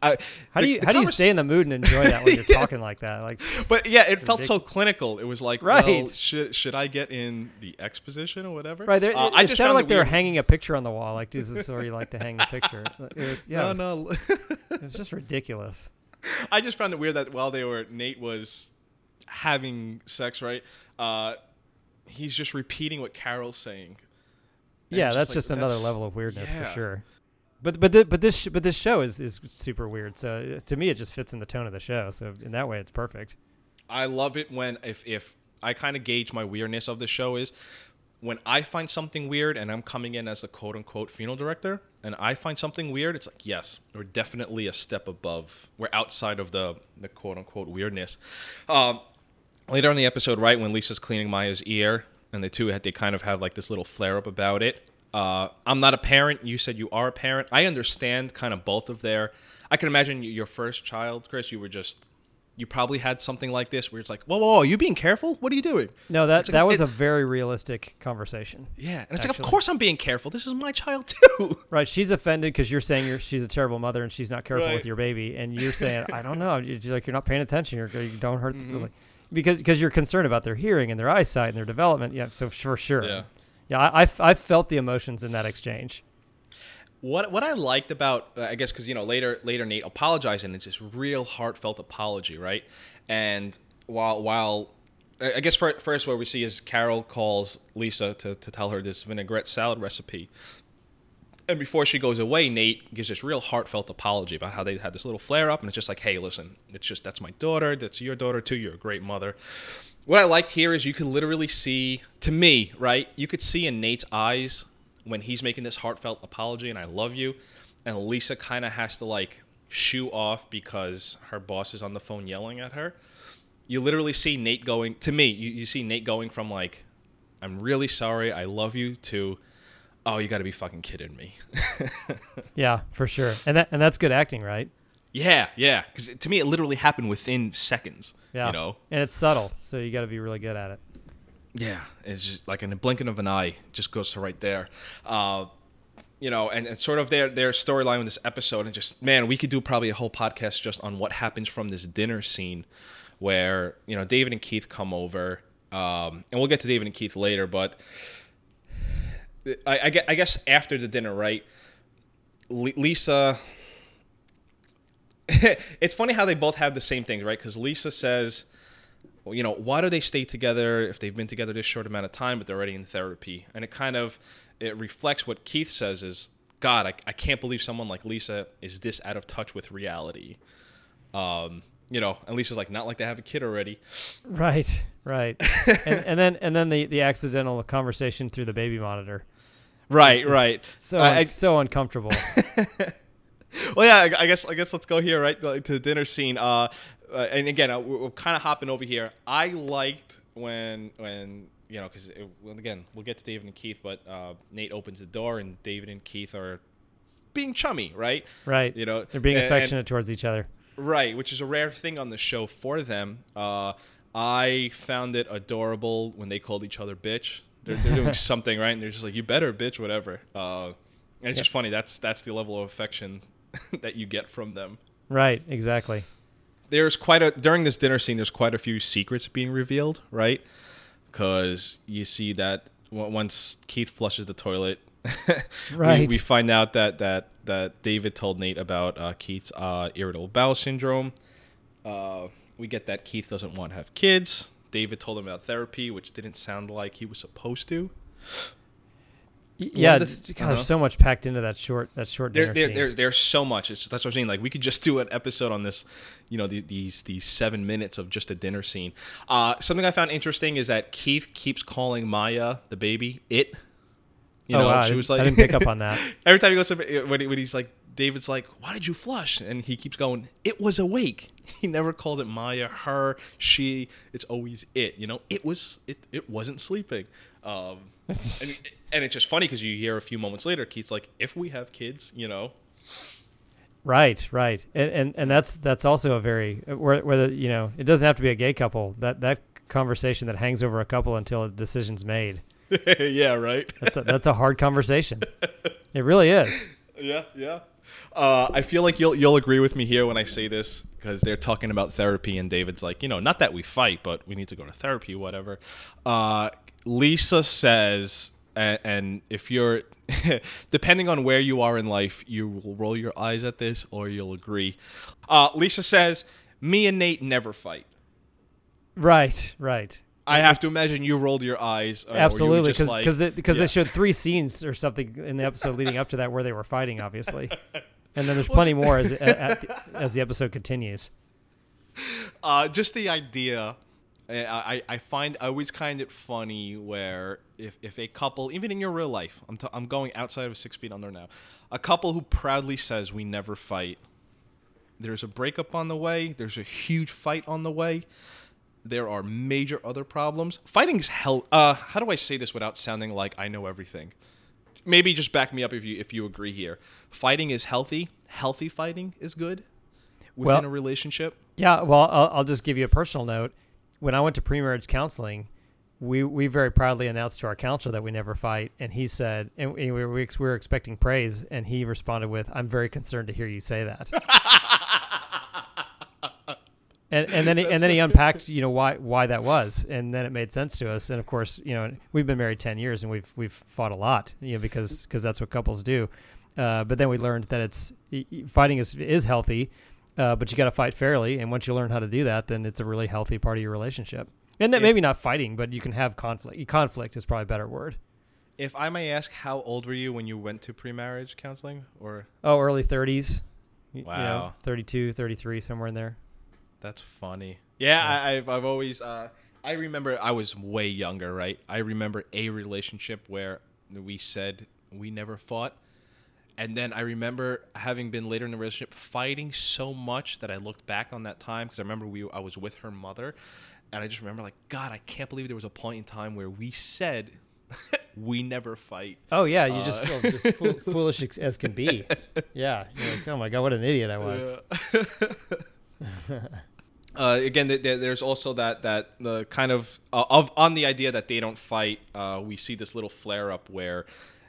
How do you stay in the mood and enjoy that when you're talking like that? Like, but yeah, it felt so clinical. It was like, right. Well, should I get in the exposition or whatever? Right. It sounded like they were hanging a picture on the wall. Like, is this where you like to hang the picture? It was it was just ridiculous. I just found it weird that while Nate was having sex, right? He's just repeating what Carol's saying. Yeah, that's just another level of weirdness for sure. But this show is super weird. So to me, it just fits in the tone of the show. So in that way, it's perfect. I love it when if I kind of gauge my weirdness of the show is when I find something weird and I'm coming in as a quote unquote funeral director and I find something weird. It's like, yes, we're definitely a step above. We're outside of the quote unquote weirdness. Later in the episode, right when Lisa's cleaning Maya's ear and they kind of have like this little flare up about it. I'm not a parent. You said you are a parent. I understand kind of both of their. I can imagine your first child, Chris. You probably had something like this where it's like, whoa, are you being careful? What are you doing? No, that was a very realistic conversation. Yeah, and it's actually, like, of course I'm being careful. This is my child too. Right, she's offended because you're saying she's a terrible mother and she's not careful with your baby, and you're saying, I don't know, you're not paying attention. You don't hurt them, like, because you're concerned about their hearing and their eyesight and their development. Yeah, so for sure. Yeah. Yeah, I felt the emotions in that exchange. What I liked about, I guess, because, you know, later Nate apologized, and it's this real heartfelt apology, right? And while I guess first what we see is Carol calls Lisa to tell her this vinaigrette salad recipe. And before she goes away, Nate gives this real heartfelt apology about how they had this little flare-up, and it's just like, hey, listen, that's my daughter, that's your daughter too, you're a great mother. What I liked here is you could literally see, to me, right, you could see in Nate's eyes when he's making this heartfelt apology and I love you, and Lisa kind of has to, like, shoo off because her boss is on the phone yelling at her. You literally see Nate going, to me, you see Nate going from, like, I'm really sorry, I love you, to, oh, you got to be fucking kidding me. Yeah, for sure. And that's good acting, right? Yeah, because to me it literally happened within seconds, yeah. You know? And it's subtle, so you got to be really good at it. Yeah, it's just like in a blinking of an eye, it just goes to right there. You know, and sort of their storyline in this episode, and just, man, we could do probably a whole podcast just on what happens from this dinner scene where, you know, David and Keith come over, and we'll get to David and Keith later, but I guess after the dinner, right, Lisa... It's funny how they both have the same things, right? Because Lisa says, well, you know, why do they stay together if they've been together this short amount of time, but they're already in therapy? And it reflects what Keith says is, God, I can't believe someone like Lisa is this out of touch with reality. You know, and Lisa's like, not like they have a kid already. Right. and then the accidental conversation through the baby monitor. Right. So uncomfortable. Well, yeah, I guess let's go here, right, to the dinner scene. And again, we're kind of hopping over here. I liked when you know, because, again, we'll get to David and Keith, but Nate opens the door and David and Keith are being chummy, right? Right. You know, they're being affectionate towards each other. Right, which is a rare thing on the show for them. I found it adorable when they called each other bitch. They're doing something, right? And they're just like, you better, bitch, whatever. And it's just funny. That's the level of affection that you get from them. Right, exactly. During this dinner scene, there's quite a few secrets being revealed, right? Because you see that once Keith flushes the toilet, right. we find out that David told Nate about Keith's irritable bowel syndrome. We get that Keith doesn't want to have kids. David told him about therapy, which didn't sound like he was supposed to. Yeah, there's so much packed into that short dinner scene. There's so much. That's what I'm saying. Like, we could just do an episode on this, you know, these 7 minutes of just a dinner scene. Something I found interesting is that Keith keeps calling Maya, the baby, it. You know, wow. She was like, I didn't pick up on that. Every time he goes to when he's like, David's like, why did you flush? And he keeps going, it was awake. He never called it Maya, her, she. It's always it. You know, it wasn't sleeping. And it's just funny because you hear a few moments later, Keith's like, if we have kids, you know. Right. And that's also a very, whether, you know, it doesn't have to be a gay couple. That conversation that hangs over a couple until a decision's made. Yeah, right. That's a hard conversation. It really is. Yeah. I feel like you'll agree with me here when I say this, because they're talking about therapy and David's like, you know, not that we fight, but we need to go to therapy, whatever. Lisa says, and if you're, depending on where you are in life, you will roll your eyes at this or you'll agree. Lisa says, me and Nate never fight. Right. I have to imagine you rolled your eyes. Absolutely, because they showed three scenes or something in the episode leading up to that where they were fighting, obviously. And then there's plenty more as the episode continues. Just the idea, I always find it funny where if a couple, even in your real life, I'm going outside of 6 feet under now, a couple who proudly says we never fight, there's a breakup on the way, there's a huge fight on the way, there are major other problems. Fighting's hell. How do I say this without sounding like I know everything? Maybe just back me up if you agree here. Fighting is healthy. Healthy fighting is good within a relationship. Yeah, well, I'll just give you a personal note. When I went to pre-marriage counseling, we very proudly announced to our counselor that we never fight, and he said, and we were expecting praise, and he responded with, "I'm very concerned to hear you say that." And then he unpacked, you know, why that was, and then it made sense to us. And of course, you know, we've been married 10 years, and we've fought a lot, you know, because that's what couples do. But then we learned that fighting is healthy, but you got to fight fairly. And once you learn how to do that, then it's a really healthy part of your relationship. And maybe not fighting, but you can have conflict. Conflict is probably a better word. If I may ask, how old were you when you went to pre-marriage counseling? Early 30s. Wow, you know, 32, 33, somewhere in there. That's funny. Yeah, I've always. I remember I was way younger, right? I remember a relationship where we said we never fought, and then I remember having been later in the relationship fighting so much that I looked back on that time because I remember I was with her mother, and I just remember like, God, I can't believe there was a point in time where we said we never fight. Oh yeah, you just feel just foolish as can be. Yeah, you're like, oh my God, what an idiot I was. Yeah. Again, there's also that the kind of on the idea that they don't fight. We see this little flare up where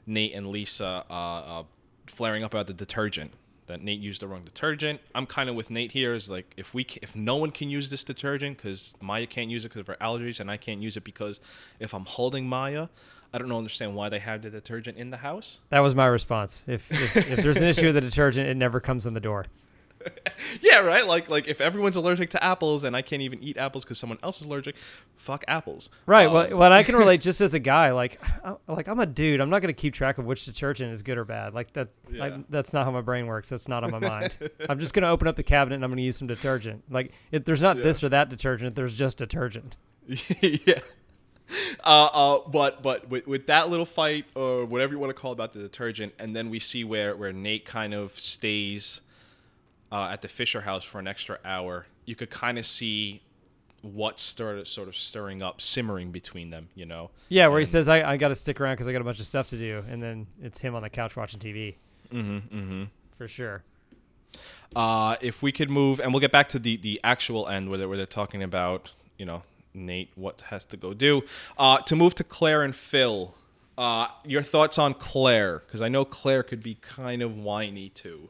Nate and Lisa flaring up about the detergent, that Nate used the wrong detergent. I'm kind of with Nate here. Is like if no one can use this detergent because Maya can't use it because of her allergies, and I can't use it because if I'm holding Maya, I don't understand why they have the detergent in the house. That was my response. If there's an issue with the detergent, it never comes in the door. Yeah, right? Like if everyone's allergic to apples and I can't even eat apples because someone else is allergic, fuck apples. Right. Well, I can relate just as a guy. Like I'm a dude. I'm not going to keep track of which detergent is good or bad. Like that. Yeah. That's not how my brain works. That's not on my mind. I'm just going to open up the cabinet and I'm going to use some detergent. Like if there's not this or that detergent, there's just detergent. Yeah. But with that little fight or whatever you want to call about the detergent, and then we see where Nate kind of stays at the Fisher house for an extra hour, you could kind of see what started sort of stirring up, simmering between them, you know? Yeah, where he says, I got to stick around because I got a bunch of stuff to do. And then it's him on the couch watching TV. Mm-hmm, mm-hmm. For sure. If we could move, and we'll get back to the actual end where they're talking about, you know, Nate, what has to go do. To move to Claire and Phil, your thoughts on Claire? Because I know Claire could be kind of whiny too.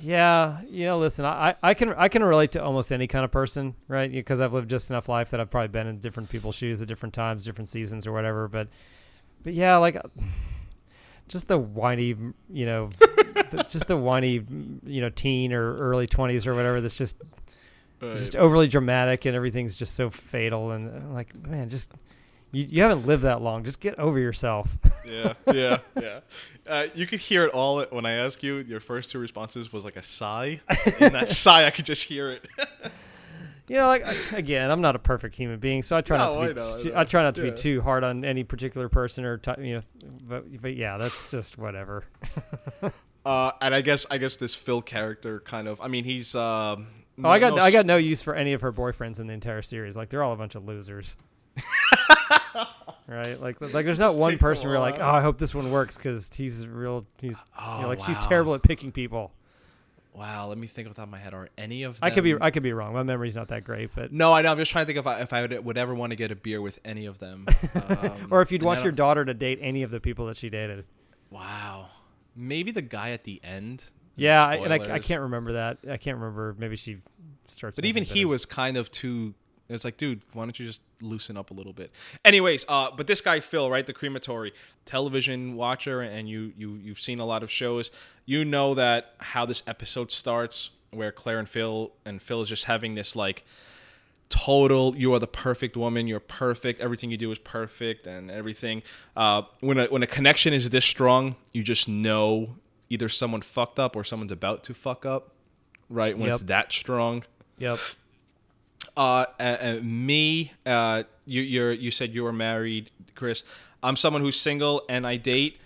Yeah, you know, listen, I can relate to almost any kind of person, right? Because I've lived just enough life that I've probably been in different people's shoes at different times, different seasons or whatever. But yeah, like just the whiny, you know, teen or early 20s or whatever that's just overly dramatic and everything's just so fatal. And I'm like, man, just... You haven't lived that long. Just get over yourself. Yeah. You could hear it all when I asked you. Your first two responses was like a sigh. And that sigh, I could just hear it. You know, like, again, I'm not a perfect human being, so I try not to be too hard on any particular person or you know. But yeah, that's just whatever. And I guess this Phil character kind of. I mean, he's. I got no use for any of her boyfriends in the entire series. Like they're all a bunch of losers. Right, like there's not one person where you're like, oh, I hope this one works because she's terrible at picking people. Wow, let me think without my head. Are any of them? I could be wrong. My memory's not that great, but no, I know. I'm just trying to think if I would ever want to get a beer with any of them, or if you'd want your daughter to date any of the people that she dated. Wow, maybe the guy at the end. Yeah, I can't remember that. I can't remember. Maybe she starts. But even he was kind of too. It's like, dude, why don't you just loosen up a little bit? Anyways, but this guy, Phil, right, the crematory television watcher, and you've seen a lot of shows. You know that how this episode starts where Claire and Phil is just having this, like, total, you are the perfect woman, you're perfect, everything you do is perfect and everything. When a connection is this strong, you just know either someone fucked up or someone's about to fuck up, right? When it's that strong. Yep. You said you were married, Chris. I'm someone who's single and I date.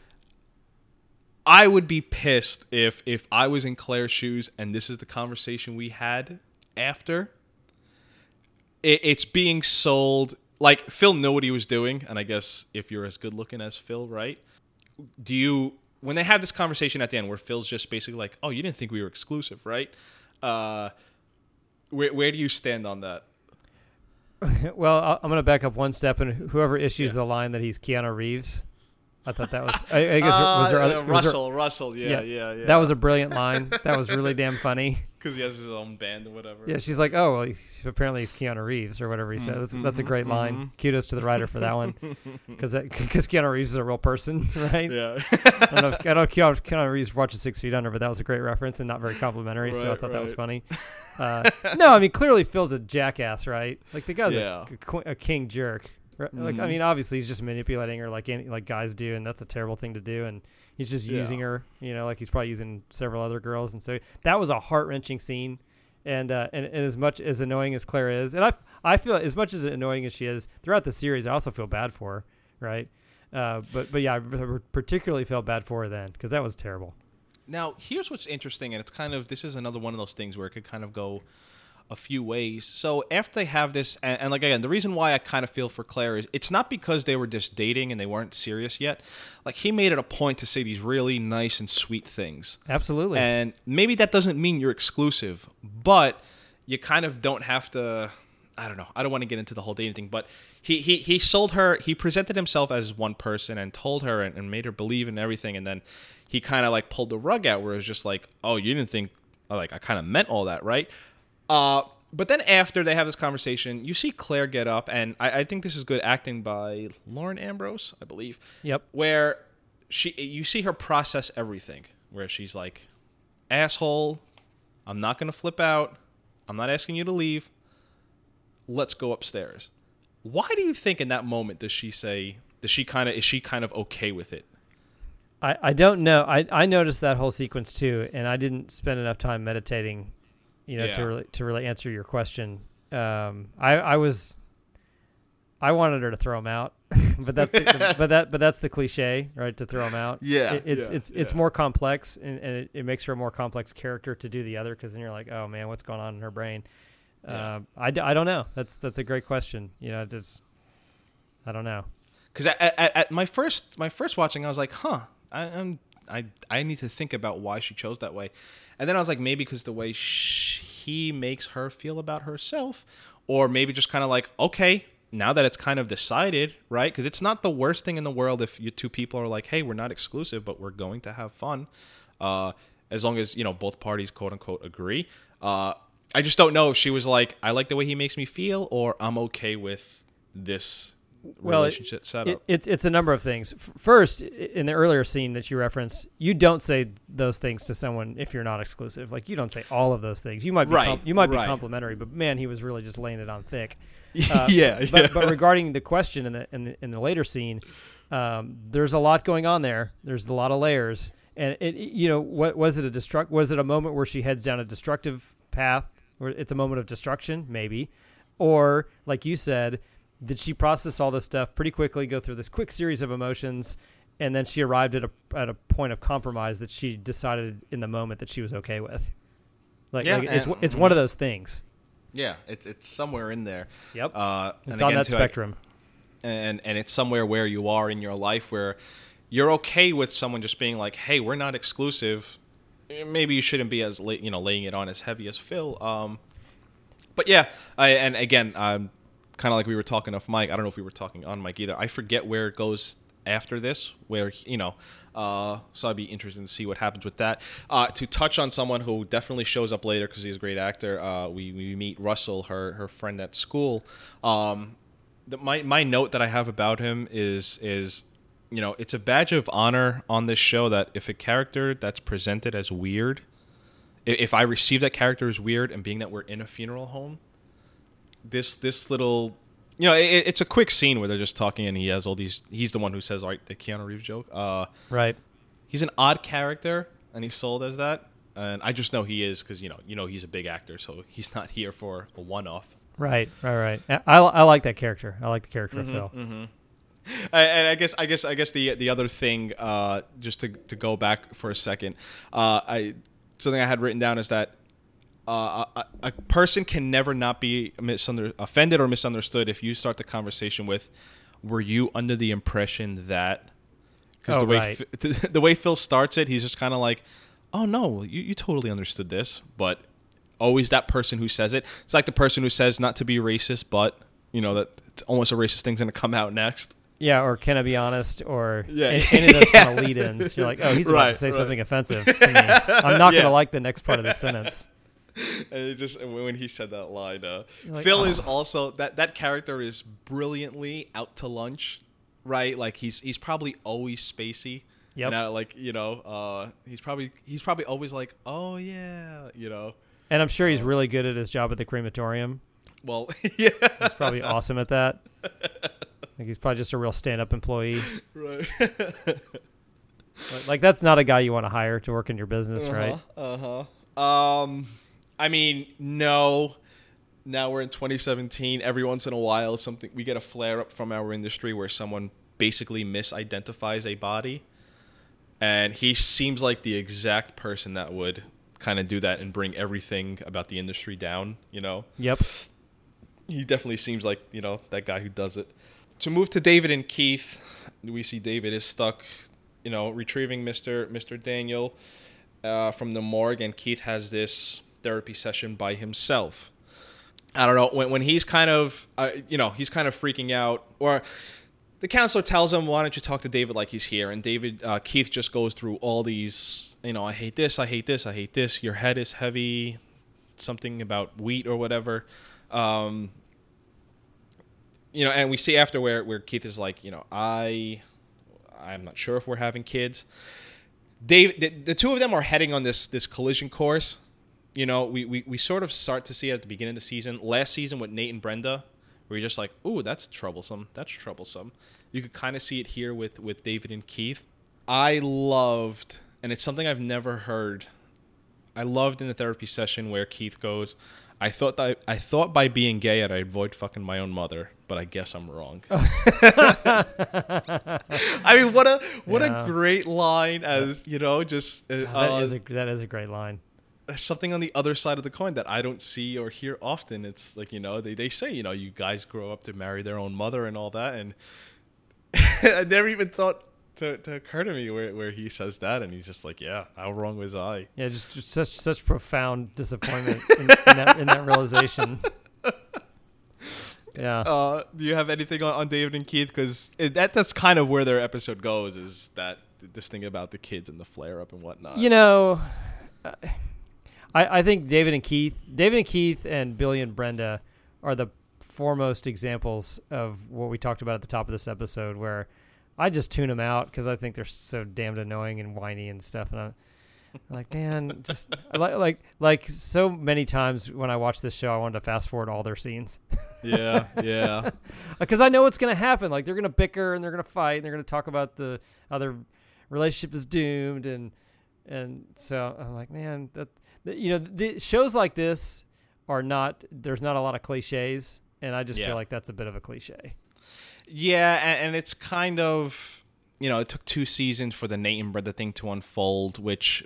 I would be pissed if I was in Claire's shoes and this is the conversation we had after. It's being sold. Like, Phil knew what he was doing, and I guess if you're as good looking as Phil, right? When they have this conversation at the end where Phil's just basically like, oh, you didn't think we were exclusive, right? Where do you stand on that? Well, I'm going to back up one step, and whoever issues the line that he's Keanu Reeves, I thought that was... I guess Russell, yeah. That was a brilliant line. That was really damn funny. Because he has his own band or whatever. Yeah, she's like, oh, well, apparently he's Keanu Reeves or whatever he said. That's a great line. Kudos to the writer for that one. Because Keanu Reeves is a real person, right? Yeah. I don't know if Keanu Reeves watches 6 Feet Under, but that was a great reference and not very complimentary, so I thought that was funny. No, I mean, clearly Phil's a jackass, right? Like, the guy's a king jerk. Right? Like, I mean, obviously he's just manipulating her like guys do, and that's a terrible thing to do, and he's just using her, you know, like he's probably using several other girls. And so that was a heart-wrenching scene, and as much as annoying as Claire is, and I feel as much as annoying as she is throughout the series, I also feel bad for her, right? But yeah, I particularly felt bad for her then, because that was terrible. Now, here's what's interesting, and it's kind of, this is another one of those things where it could kind of go a few ways. So after they have this, and like, again, the reason why I kind of feel for Claire is it's not because they were just dating and they weren't serious yet. Like, he made it a point to say these really nice and sweet things. Absolutely. And maybe that doesn't mean you're exclusive, but you kind of don't have to, I don't know. I don't want to get into the whole dating thing, but he sold her, he presented himself as one person and told her and made her believe in everything. And then he kind of like pulled the rug out where it was just like, oh, you didn't think, like, I kind of meant all that, right? But then after they have this conversation, you see Claire get up, and I think this is good acting by Lauren Ambrose, I believe. Yep. Where you see her process everything, where she's like, asshole, I'm not going to flip out. I'm not asking you to leave. Let's go upstairs. Why do you think in that moment is she kind of okay with it? I don't know. I noticed that whole sequence too, and I didn't spend enough time meditating to really answer your question. I wanted her to throw him out, but that's the cliche, right? To throw him out. Yeah. It's more complex, and it makes her a more complex character to do the other. 'Cause then you're like, oh man, what's going on in her brain? Yeah. I don't know. That's a great question. You know, I don't know. 'Cause at my first watching, I was like, huh, I need to think about why she chose that way. And then I was like, maybe because the way he makes her feel about herself, or maybe just kind of like, okay, now that it's kind of decided, right? Because it's not the worst thing in the world if you two people are like, hey, we're not exclusive, but we're going to have fun. As long as, you know, both parties, quote unquote, agree. I just don't know if she was like, I like the way he makes me feel, or I'm okay with this relationship setup. It's a number of things. First, in the earlier scene that you referenced, you don't say those things to someone if you're not exclusive. Like, you don't say all of those things. You might be be complimentary, but man, he was really just laying it on thick. But regarding the question in the later scene, there's a lot going on there. There's a lot of layers, and it, you know, what was it was it a moment where she heads down a destructive path, or it's a moment of destruction, maybe, or like you said, did she process all this stuff pretty quickly, go through this quick series of emotions, and then she arrived at a point of compromise that she decided in the moment that she was okay with? It's one of those things. Yeah, it's somewhere in there. Yep, it's on that spectrum. And it's somewhere where you are in your life where you're okay with someone just being like, hey, we're not exclusive. Maybe you shouldn't be as laying it on as heavy as Phil. But yeah, kind of like we were talking off mic. I don't know if we were talking on mic either. I forget where it goes after this, where, you know, so I'd be interested to see what happens with that. To touch on someone who definitely shows up later because he's a great actor, we meet Russell, her friend at school. My note that I have about him is, you know, it's a badge of honor on this show that if a character that's presented as weird, if I receive that character as weird, and being that we're in a funeral home, this little, you know, it's a quick scene where they're just talking and he has all these, he's the one who says, all right, the Keanu Reeves joke. Right. He's an odd character and he's sold as that. And I just know he is because, you know, he's a big actor, so he's not here for a one-off. Right. I like that character. I like the character of Phil. Mm-hmm. And I guess the other thing, just to go back for a second, something I had written down is that a person can never not be offended or misunderstood if you start the conversation with, "Were you under the impression that?" Because the way Phil starts it, he's just kind of like, "Oh no, you totally understood this," but always that person who says it. It's like the person who says not to be racist, but you know that it's almost a racist thing's going to come out next. Yeah, or can I be honest? Or any of those kind of lead-ins. You're like, oh, he's about to say something offensive. I'm not going to like the next part of the sentence. And it just when he said that line, Phil is also that character is brilliantly out to lunch, right? Like he's probably always spacey. Yeah. Like he's probably always like, oh yeah, you know. And I'm sure he's really good at his job at the crematorium. Well, yeah, he's probably awesome at that. I think he's probably just a real stand-up employee. Right. Like, that's not a guy you want to hire to work in your business, right? I mean, no. Now we're in 2017. Every once in a while, we get a flare-up from our industry where someone basically misidentifies a body. And he seems like the exact person that would kind of do that and bring everything about the industry down, you know? Yep. He definitely seems like, you know, that guy who does it. To move to David and Keith, we see David is stuck, you know, retrieving Mr. Daniel from the morgue, and Keith has this therapy session by himself. I don't know when he's kind of, you know, he's kind of freaking out, or the counselor tells him, "Why don't you talk to David like he's here?" And Keith just goes through all these, you know, I hate this. Your head is heavy, something about wheat or whatever. You know, and we see after where Keith is like, you know, I'm not sure if we're having kids. Dave, the two of them are heading on this collision course. You know, we sort of start to see it at the beginning of the season. Last season with Nate and Brenda, where you're just like, ooh, that's troublesome. You could kind of see it here with David and Keith. I loved, and it's something I've never heard, I loved in the therapy session where Keith goes, I thought by being gay I'd avoid fucking my own mother, but I guess I'm wrong. I mean, what a great line, as you know, just that is a great line. Something on the other side of the coin that I don't see or hear often. It's like, you know, they say, you know, you guys grow up to marry their own mother and all that, and I never even thought to occur to me where he says that, and he's just like, yeah, how wrong was I? Yeah, just such profound disappointment in that realization. Yeah. Do you have anything on David and Keith? Because that's kind of where their episode goes, is that this thing about the kids and the flare-up and whatnot. You know, I think David and Keith and Billy and Brenda are the foremost examples of what we talked about at the top of this episode, where I just tune them out because I think they're so damned annoying and whiny and stuff. And I'm like, man, just like so many times when I watch this show, I wanted to fast forward all their scenes. Yeah. Because I know what's going to happen. Like, they're going to bicker and they're going to fight and they're going to talk about how their relationship is doomed. And so I'm like, man, the shows like this there's not a lot of cliches. And I just feel like that's a bit of a cliche. Yeah, and it's kind of, you know, it took two seasons for the Nate and Brenda thing to unfold, which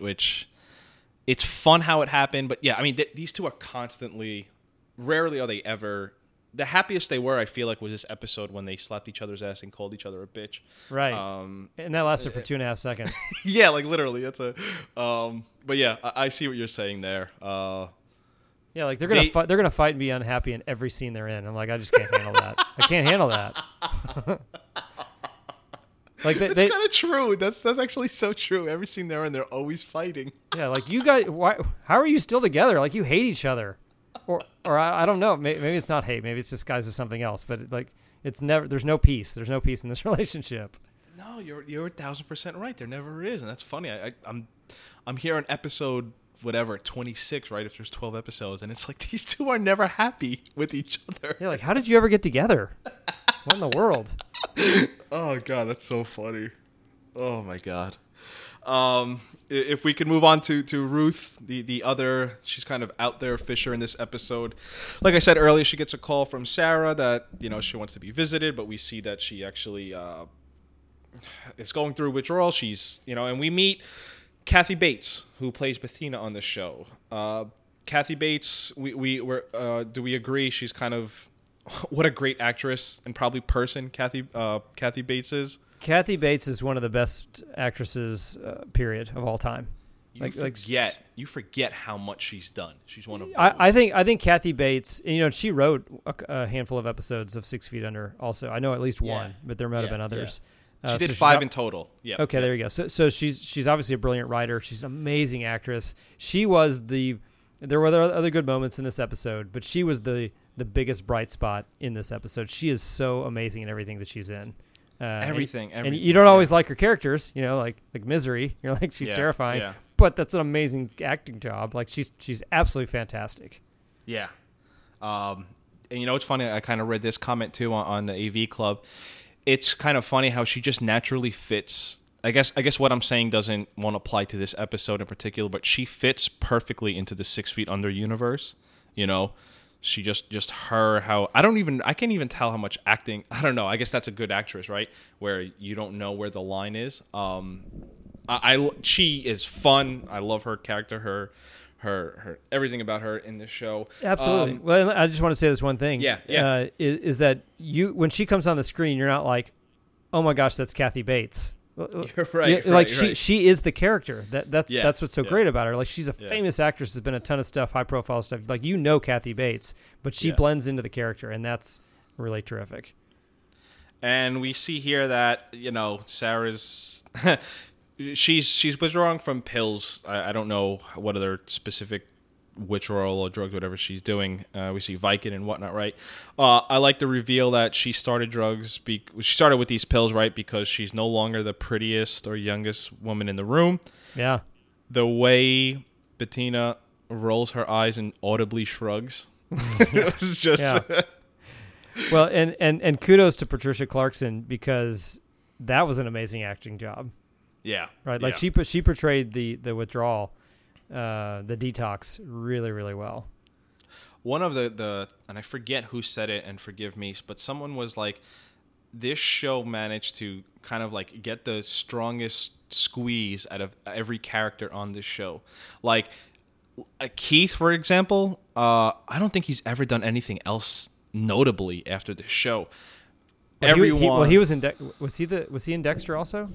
it's fun how it happened. But yeah, I mean, these two are constantly, rarely are they ever, the happiest they were, I feel like, was this episode when they slapped each other's ass and called each other a bitch. Right. And that lasted for 2.5 seconds. Yeah, like literally. That's but yeah, I see what you're saying there. Yeah, like they're gonna fight and be unhappy in every scene they're in. I'm like, I just can't handle that. I can't handle that. Like that's kind of true. That's actually so true. Every scene they're in, they're always fighting. Yeah, like, you guys, how are you still together? Like, you hate each other, or I don't know. Maybe it's not hate. Maybe it's disguised as something else. But like, it's never. There's no peace. There's no peace in this relationship. No, you're 1,000% right. There never is, and that's funny. I'm here on episode whatever, 26, right? If there's 12 episodes. And it's like, these two are never happy with each other. Yeah, like, how did you ever get together? What in the world? Oh, God, that's so funny. Oh, my God. If we could move on to Ruth, the other, she's kind of out there fisher in this episode. Like I said earlier, she gets a call from Sarah that, you know, she wants to be visited, but we see that she actually is going through withdrawal. She's, you know, and we meet Kathy Bates, who plays Bethina on the show. Kathy Bates, we do we agree? She's kind of, what a great actress and probably person Kathy Bates is. Kathy Bates is one of the best actresses, period, of all time. You forget how much she's done. She's one of those. I think Kathy Bates, and, you know, she wrote a handful of episodes of 6 Feet Under also. I know at least one, but there might have been others. Yeah. She did five in total. Yeah. Okay, there you go. So she's obviously a brilliant writer. She's an amazing actress. She was there were other good moments in this episode, but she was the biggest bright spot in this episode. She is so amazing in everything that she's in. And you don't always like her characters, you know, like Misery. You're like, she's terrifying, but that's an amazing acting job. Like she's absolutely fantastic. Yeah. And you know, it's funny. I kind of read this comment too on the AV Club. It's kind of funny how she just naturally fits. I guess what I'm saying doesn't want to apply to this episode in particular, but she fits perfectly into the 6 Feet Under universe, you know. She just her, how, I can't even tell how much acting, I don't know. I guess that's a good actress, right? Where you don't know where the line is. She is fun. I love her character, her everything about her in this show. Absolutely. Well, I just want to say this one thing. Yeah. Is that when she comes on the screen, you're not like, oh my gosh, that's Kathy Bates. You're right. She is the character. That's what's so great about her. Like, she's a famous actress. There's been a ton of stuff, high profile stuff. Like, you know Kathy Bates, but she blends into the character, and that's really terrific. And we see here that, you know, Sarah's she's withdrawing from pills. I don't know what other specific withdrawal or drugs, whatever she's doing. We see Vicodin and whatnot, right? I like the reveal that she started she started with these pills, right? Because she's no longer the prettiest or youngest woman in the room. Yeah. The way Bettina rolls her eyes and audibly shrugs. It was just... Yeah. Well, and kudos to Patricia Clarkson, because that was an amazing acting job. Yeah. Right? Like, she portrayed the withdrawal, the detox, really, really well. One of the and I forget who said it, and forgive me, but someone was like, this show managed to kind of like get the strongest squeeze out of every character on this show. Like Keith, for example, I don't think he's ever done anything else notably after this show. Well, everyone he was in was he in Dexter also?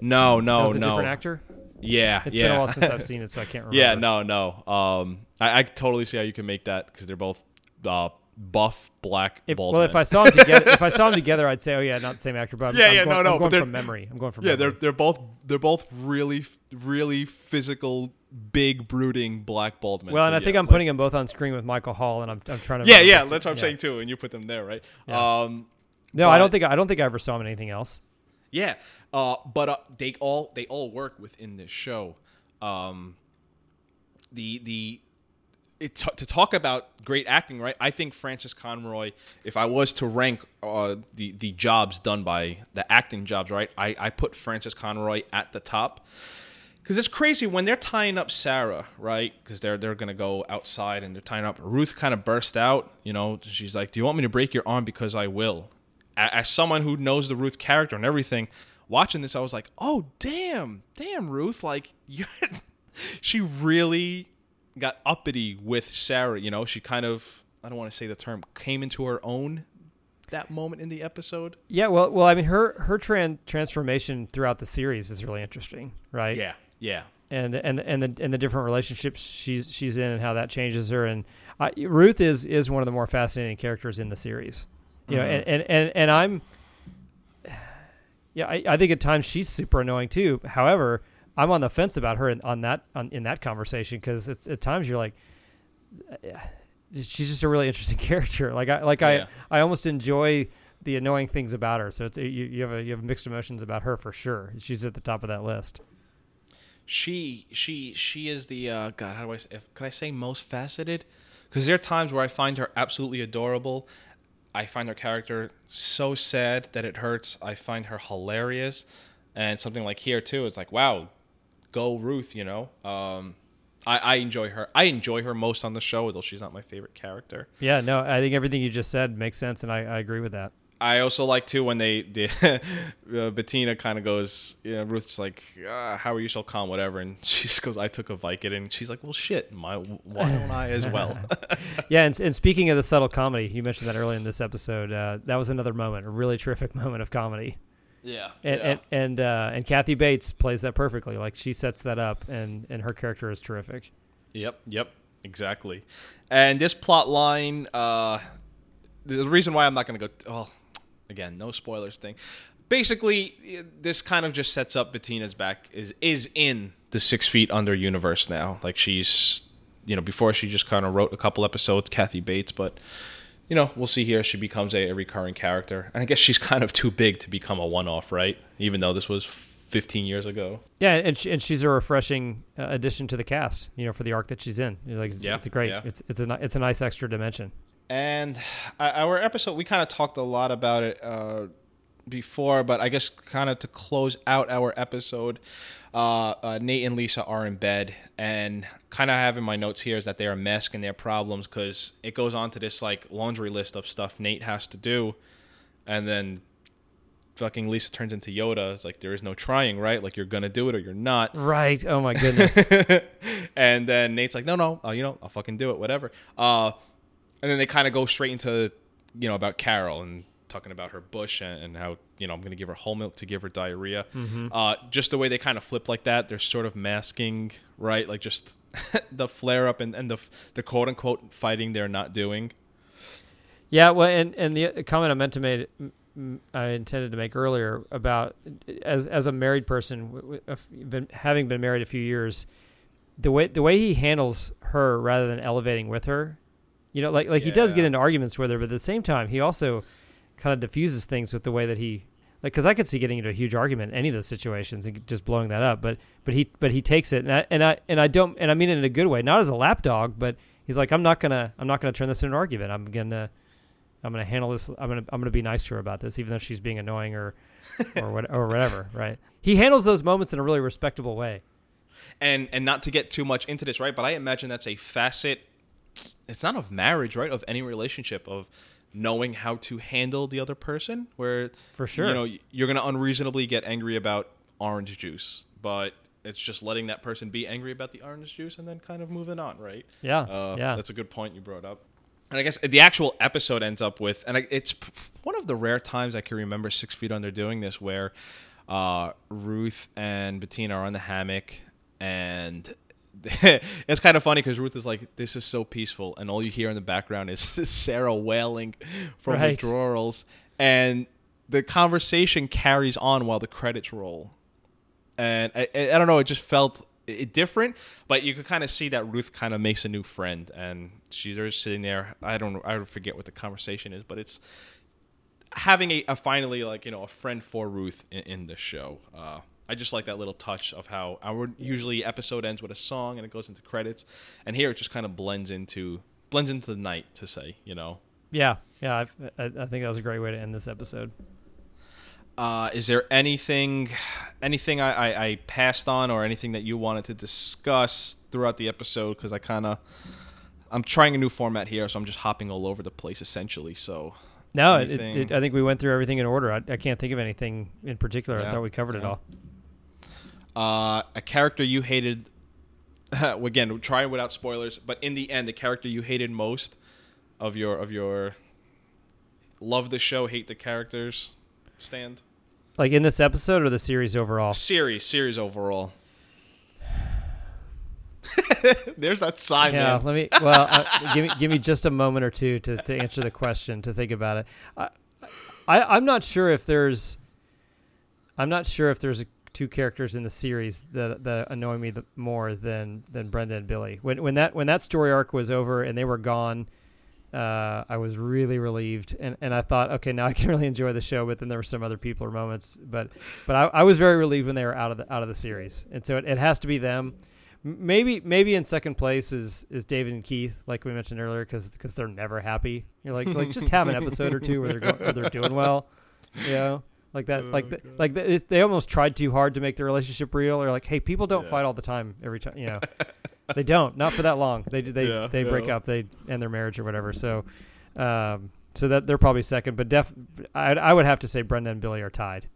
No. That was a different actor? Yeah, It's been a while since I've seen it, so I can't remember. Yeah, no. I totally see how you can make that, because they're both buff, black, bald. Well, if I saw them together, I'd say, oh yeah, not the same actor. But I'm going from memory. They're both really, really physical, big, brooding black bald men. Well, and so, I think I'm putting them both on screen with Michael Hall, and I'm trying to. Yeah, that's what I'm saying too. And you put them there, right? Yeah. No, I don't think I ever saw him in anything else. Yeah, but they all work within this show. To talk about great acting, right? I think Frances Conroy, if I was to rank the jobs done by the acting jobs, right? I put Frances Conroy at the top, because it's crazy when they're tying up Sarah, right? Because they're gonna go outside and they're tying up. Ruth kind of bursts out, you know. She's like, "Do you want me to break your arm? Because I will." As someone who knows the Ruth character and everything, watching this, I was like, "Oh, damn, Ruth! Like, she really got uppity with Sarah. You know, she kind of—I don't want to say the term—came into her own that moment in the episode." Yeah, well, I mean, her transformation throughout the series is really interesting, right? Yeah. And the different relationships she's in and how that changes her. And Ruth is one of the more fascinating characters in the series. You know, and I think at times she's super annoying too. However, I'm on the fence about her in that conversation, because it's at times you're like, she's just a really interesting character. I almost enjoy the annoying things about her. So you have mixed emotions about her for sure. She's at the top of that list. She is the God. How do I say, can I say most faceted? Because there are times where I find her absolutely adorable. I find her character so sad that it hurts. I find her hilarious, and something like here too. It's like, wow, go Ruth. You know, I enjoy her. I enjoy her most on the show, although she's not my favorite character. Yeah, no, I think everything you just said makes sense, and I agree with that. I also like, too, when Bettina kind of goes, you know, Ruth's like, how are you so calm, whatever. And she just goes, I took a Vicodin. And she's like, well, shit, why don't I as well? Yeah, and speaking of the subtle comedy, you mentioned that earlier in this episode. That was another moment, a really terrific moment of comedy. Yeah. And Kathy Bates plays that perfectly. Like, she sets that up, and her character is terrific. Yep, exactly. And this plot line, the reason why I'm not going to go... Again, no spoilers thing. Basically, this kind of just sets up Bettina's back is in the 6 Feet Under universe now. Like, she's, you know, before she just kind of wrote a couple episodes, Kathy Bates, but, you know, we'll see here. She becomes a recurring character. And I guess she's kind of too big to become a one-off, right? Even though this was 15 years ago. Yeah, and she's a refreshing addition to the cast, you know, for the arc that she's in. Like, it's a nice extra dimension. And our episode, we kind of talked a lot about it before, but I guess kind of to close out our episode, Nate and Lisa are in bed, and kind of having my notes here is that they are masking their problems because it goes on to this like laundry list of stuff Nate has to do, and then fucking Lisa turns into Yoda. It's like, there is no trying, right? Like, you're gonna do it or you're not, right? Oh my goodness. And then Nate's like, no, you know, I'll fucking do it, whatever. And then they kind of go straight into, you know, about Carol and talking about her bush and how, you know, I'm going to give her whole milk to give her diarrhea. Mm-hmm. Just the way they kind of flip like that, they're sort of masking, right? Like, just the flare up and the quote unquote fighting they're not doing. Yeah, well, and the comment I intended to make earlier about as a married person, having been married a few years, the way he handles her rather than elevating with her. You know, like he does get into arguments with her, but at the same time, he also kind of diffuses things with the way that he, like, because I could see getting into a huge argument in any of those situations and just blowing that up, but he takes it, and I mean it in a good way, not as a lapdog, but he's like, I'm not gonna turn this into an argument. I'm gonna handle this. I'm gonna be nice to her about this, even though she's being annoying or whatever, right? He handles those moments in a really respectable way, and not to get too much into this, right? But I imagine that's a facet. It's not of marriage, right? Of any relationship, of knowing how to handle the other person, where, for sure, you know, you're going to unreasonably get angry about orange juice, but it's just letting that person be angry about the orange juice and then kind of moving on, right? Yeah. That's a good point you brought up. And I guess the actual episode ends up with, and it's one of the rare times I can remember 6 Feet Under doing this, where Ruth and Bettina are on the hammock, and it's kind of funny because Ruth is like, this is so peaceful, and all you hear in the background is Sarah wailing from withdrawals, and the conversation carries on while the credits roll, and I don't know, it just felt different, but you could kind of see that Ruth kind of makes a new friend, and she's just sitting there, I forget what the conversation is, but it's having a finally, like, you know, a friend for Ruth in the show. I just like that little touch of how our usually episode ends with a song and it goes into credits, and here it just kind of blends into the night, to say, you know. Yeah, I think that was a great way to end this episode. Is there anything I passed on, or anything that you wanted to discuss throughout the episode? Because I'm trying a new format here, so I'm just hopping all over the place essentially. So. No, I think we went through everything in order. I can't think of anything in particular. Yeah, I thought we covered it all. A character you hated, again, trying without spoilers, but in the end, the character you hated most of your love the show, hate the characters stand. Like in this episode or the series overall? Series overall. There's that sign. Yeah, man. Give me just a moment or two to answer the question, to think about it. I'm not sure if there's two characters in the series that annoy me more than Brenda and Billy. When that story arc was over and they were gone, I was really relieved, and I thought, okay, now I can really enjoy the show. But then there were some other people or moments, but I was very relieved when they were out of the series. And so it has to be them. Maybe in second place is David and Keith, like we mentioned earlier, because they're never happy. You're like just have an episode or two where they're doing well, you know. Like that, they almost tried too hard to make the relationship real. Or like, hey, people don't fight all the time every time, you know. They don't, not for that long. They break up, they end their marriage or whatever. So, so that they're probably second, but I would have to say Brenda and Billy are tied.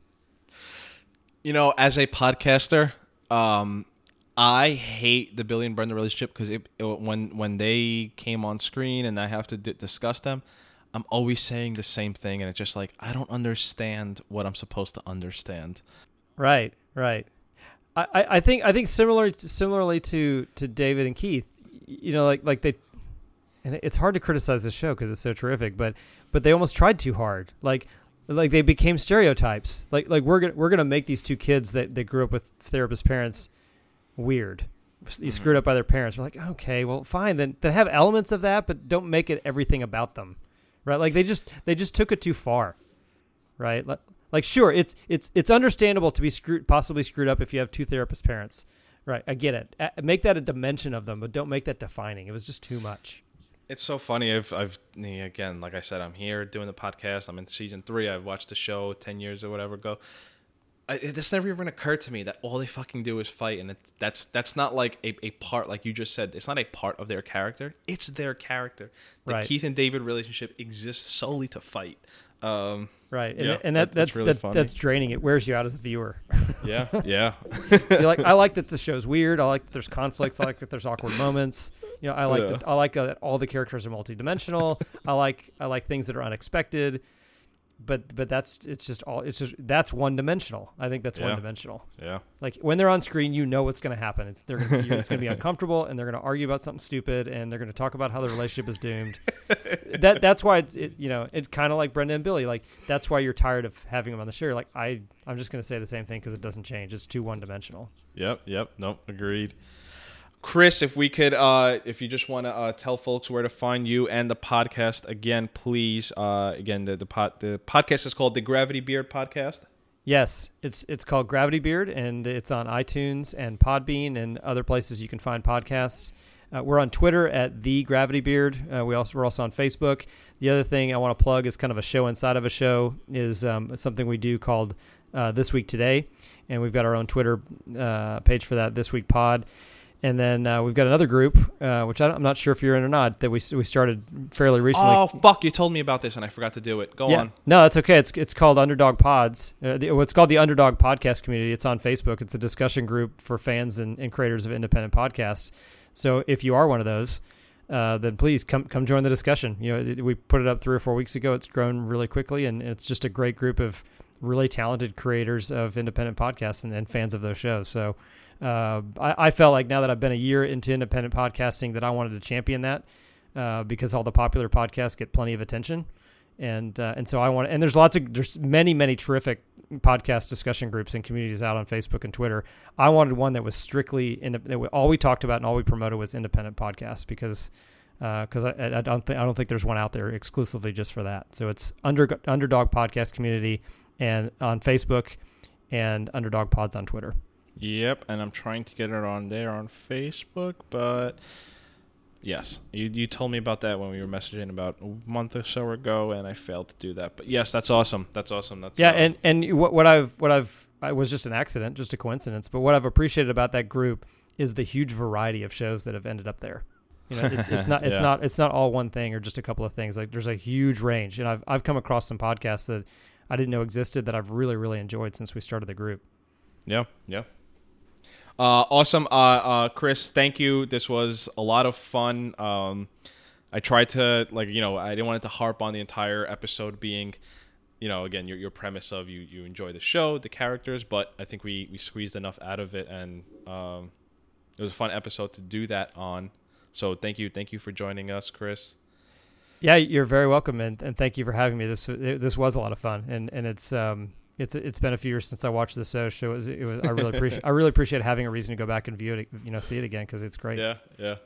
You know, as a podcaster, I hate the Billy and Brenda relationship because when they came on screen and I have to discuss them, I'm always saying the same thing, and it's just like, I don't understand what I'm supposed to understand. Right. I think similarly to David and Keith, you know, like they, and it's hard to criticize this show because it's so terrific, but they almost tried too hard. Like they became stereotypes. Like we're gonna make these two kids that grew up with therapist parents weird. You screwed up by their parents. We're like, okay, well, fine, then have elements of that, but don't make it everything about them. Right, like they just took it too far, right? Like sure, it's understandable to be possibly screwed up if you have two therapist parents, right? I get it. Make that a dimension of them, but don't make that defining. It was just too much. It's so funny. I've again, like I said, I'm here doing the podcast. I'm in season 3. I've watched the show 10 years or whatever ago. This never even occurred to me that all they fucking do is fight, and that's not like a part, like you just said. It's not a part of their character. It's their character. The right. Keith and David relationship exists solely to fight. Right, and, yeah, and that's really that's draining. It wears you out as a viewer. Yeah. You're like, I like that the show's weird. I like that there's conflicts. I like that there's awkward moments. You know, I like that all the characters are multidimensional. I like things that are unexpected. But that's one dimensional. I think that's one dimensional. Yeah. Like when they're on screen, you know what's going to happen. It's going to be uncomfortable, and they're going to argue about something stupid, and they're going to talk about how the relationship is doomed. That's why it's kind of like Brenda and Billy. Like that's why you're tired of having them on the show. You're like I'm just going to say the same thing because it doesn't change. It's too one dimensional. Yep. Nope. Agreed. Chris, if we could, if you just want to tell folks where to find you and the podcast again, please. Again, the podcast is called the Gravity Beard Podcast. Yes, it's called Gravity Beard, and it's on iTunes and Podbean and other places you can find podcasts. We're on Twitter at the Gravity Beard. We're also on Facebook. The other thing I want to plug is kind of a show inside of a show is something we do called This Week Today, and we've got our own Twitter page for that, This Week Pod. And then we've got another group, which I'm not sure if you're in or not, that we started fairly recently. Oh, fuck. You told me about this, and I forgot to do it. Go on. No, that's okay. It's called Underdog Pods. It's called the Underdog Podcast Community. It's on Facebook. It's a discussion group for fans and creators of independent podcasts. So if you are one of those, then please come join the discussion. You know, we put it up 3 or 4 weeks ago. It's grown really quickly, and it's just a great group of really talented creators of independent podcasts and fans of those shows. So... I felt like now that I've been a year into independent podcasting that I wanted to champion that because all the popular podcasts get plenty of attention, and so I want. And there's many terrific podcast discussion groups and communities out on Facebook and Twitter. I wanted one that was strictly all we talked about and all we promoted was independent podcasts because I don't think there's one out there exclusively just for that. So it's Underdog Podcast Community and on Facebook and Underdog Pods on Twitter. Yep, and I'm trying to get it on there on Facebook, but yes, you told me about that when we were messaging about a month or so ago, and I failed to do that. But yes, that's awesome. And what I was just an accident, just a coincidence. But what I've appreciated about that group is the huge variety of shows that have ended up there. You know, it's not all one thing or just a couple of things. Like there's a huge range, and I've come across some podcasts that I didn't know existed that I've really enjoyed since we started the group. Yeah. Awesome. Chris, thank you. This was a lot of fun. I tried to, I didn't want it to harp on the entire episode being, again, your premise of you enjoy the show, the characters, but I think we squeezed enough out of it, and it was a fun episode to do that on. So thank you. Thank you for joining us, Chris. Yeah, you're very welcome, and thank you for having me. This was a lot of fun, and it's been a few years since I watched the show. I really appreciate having a reason to go back and view it, see it again because it's great. Yeah.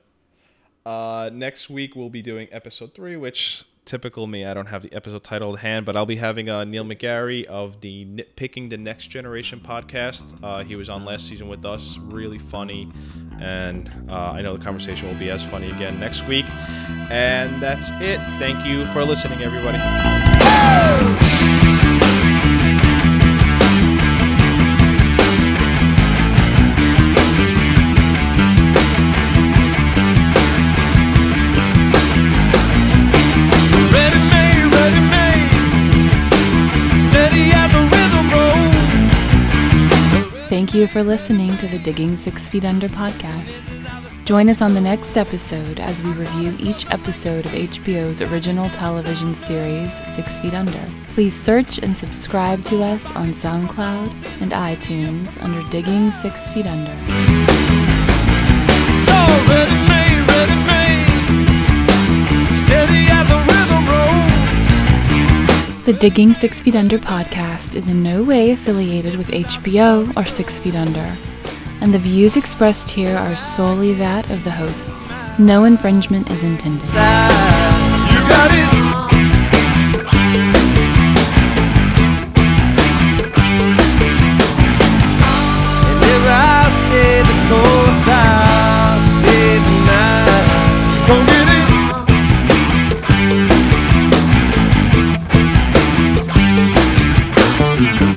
Next week we'll be doing episode 3, which typical me, I don't have the episode title at hand, but I'll be having Neil McGarry of the Nitpicking the Next Generation podcast. He was on last season with us, really funny, and I know the conversation will be as funny again next week. And that's it. Thank you for listening, everybody. Thank you for listening to the Digging 6 Feet Under podcast. Join us on the next episode as we review each episode of HBO's original television series, 6 Feet Under. Please search and subscribe to us on SoundCloud and iTunes under Digging 6 Feet Under. Oh, ready, made, steady as a rhythm rolls. The Digging 6 Feet Under podcast is in no way affiliated with HBO or 6 Feet Under, and the views expressed here are solely that of the hosts. No infringement is intended. You got it.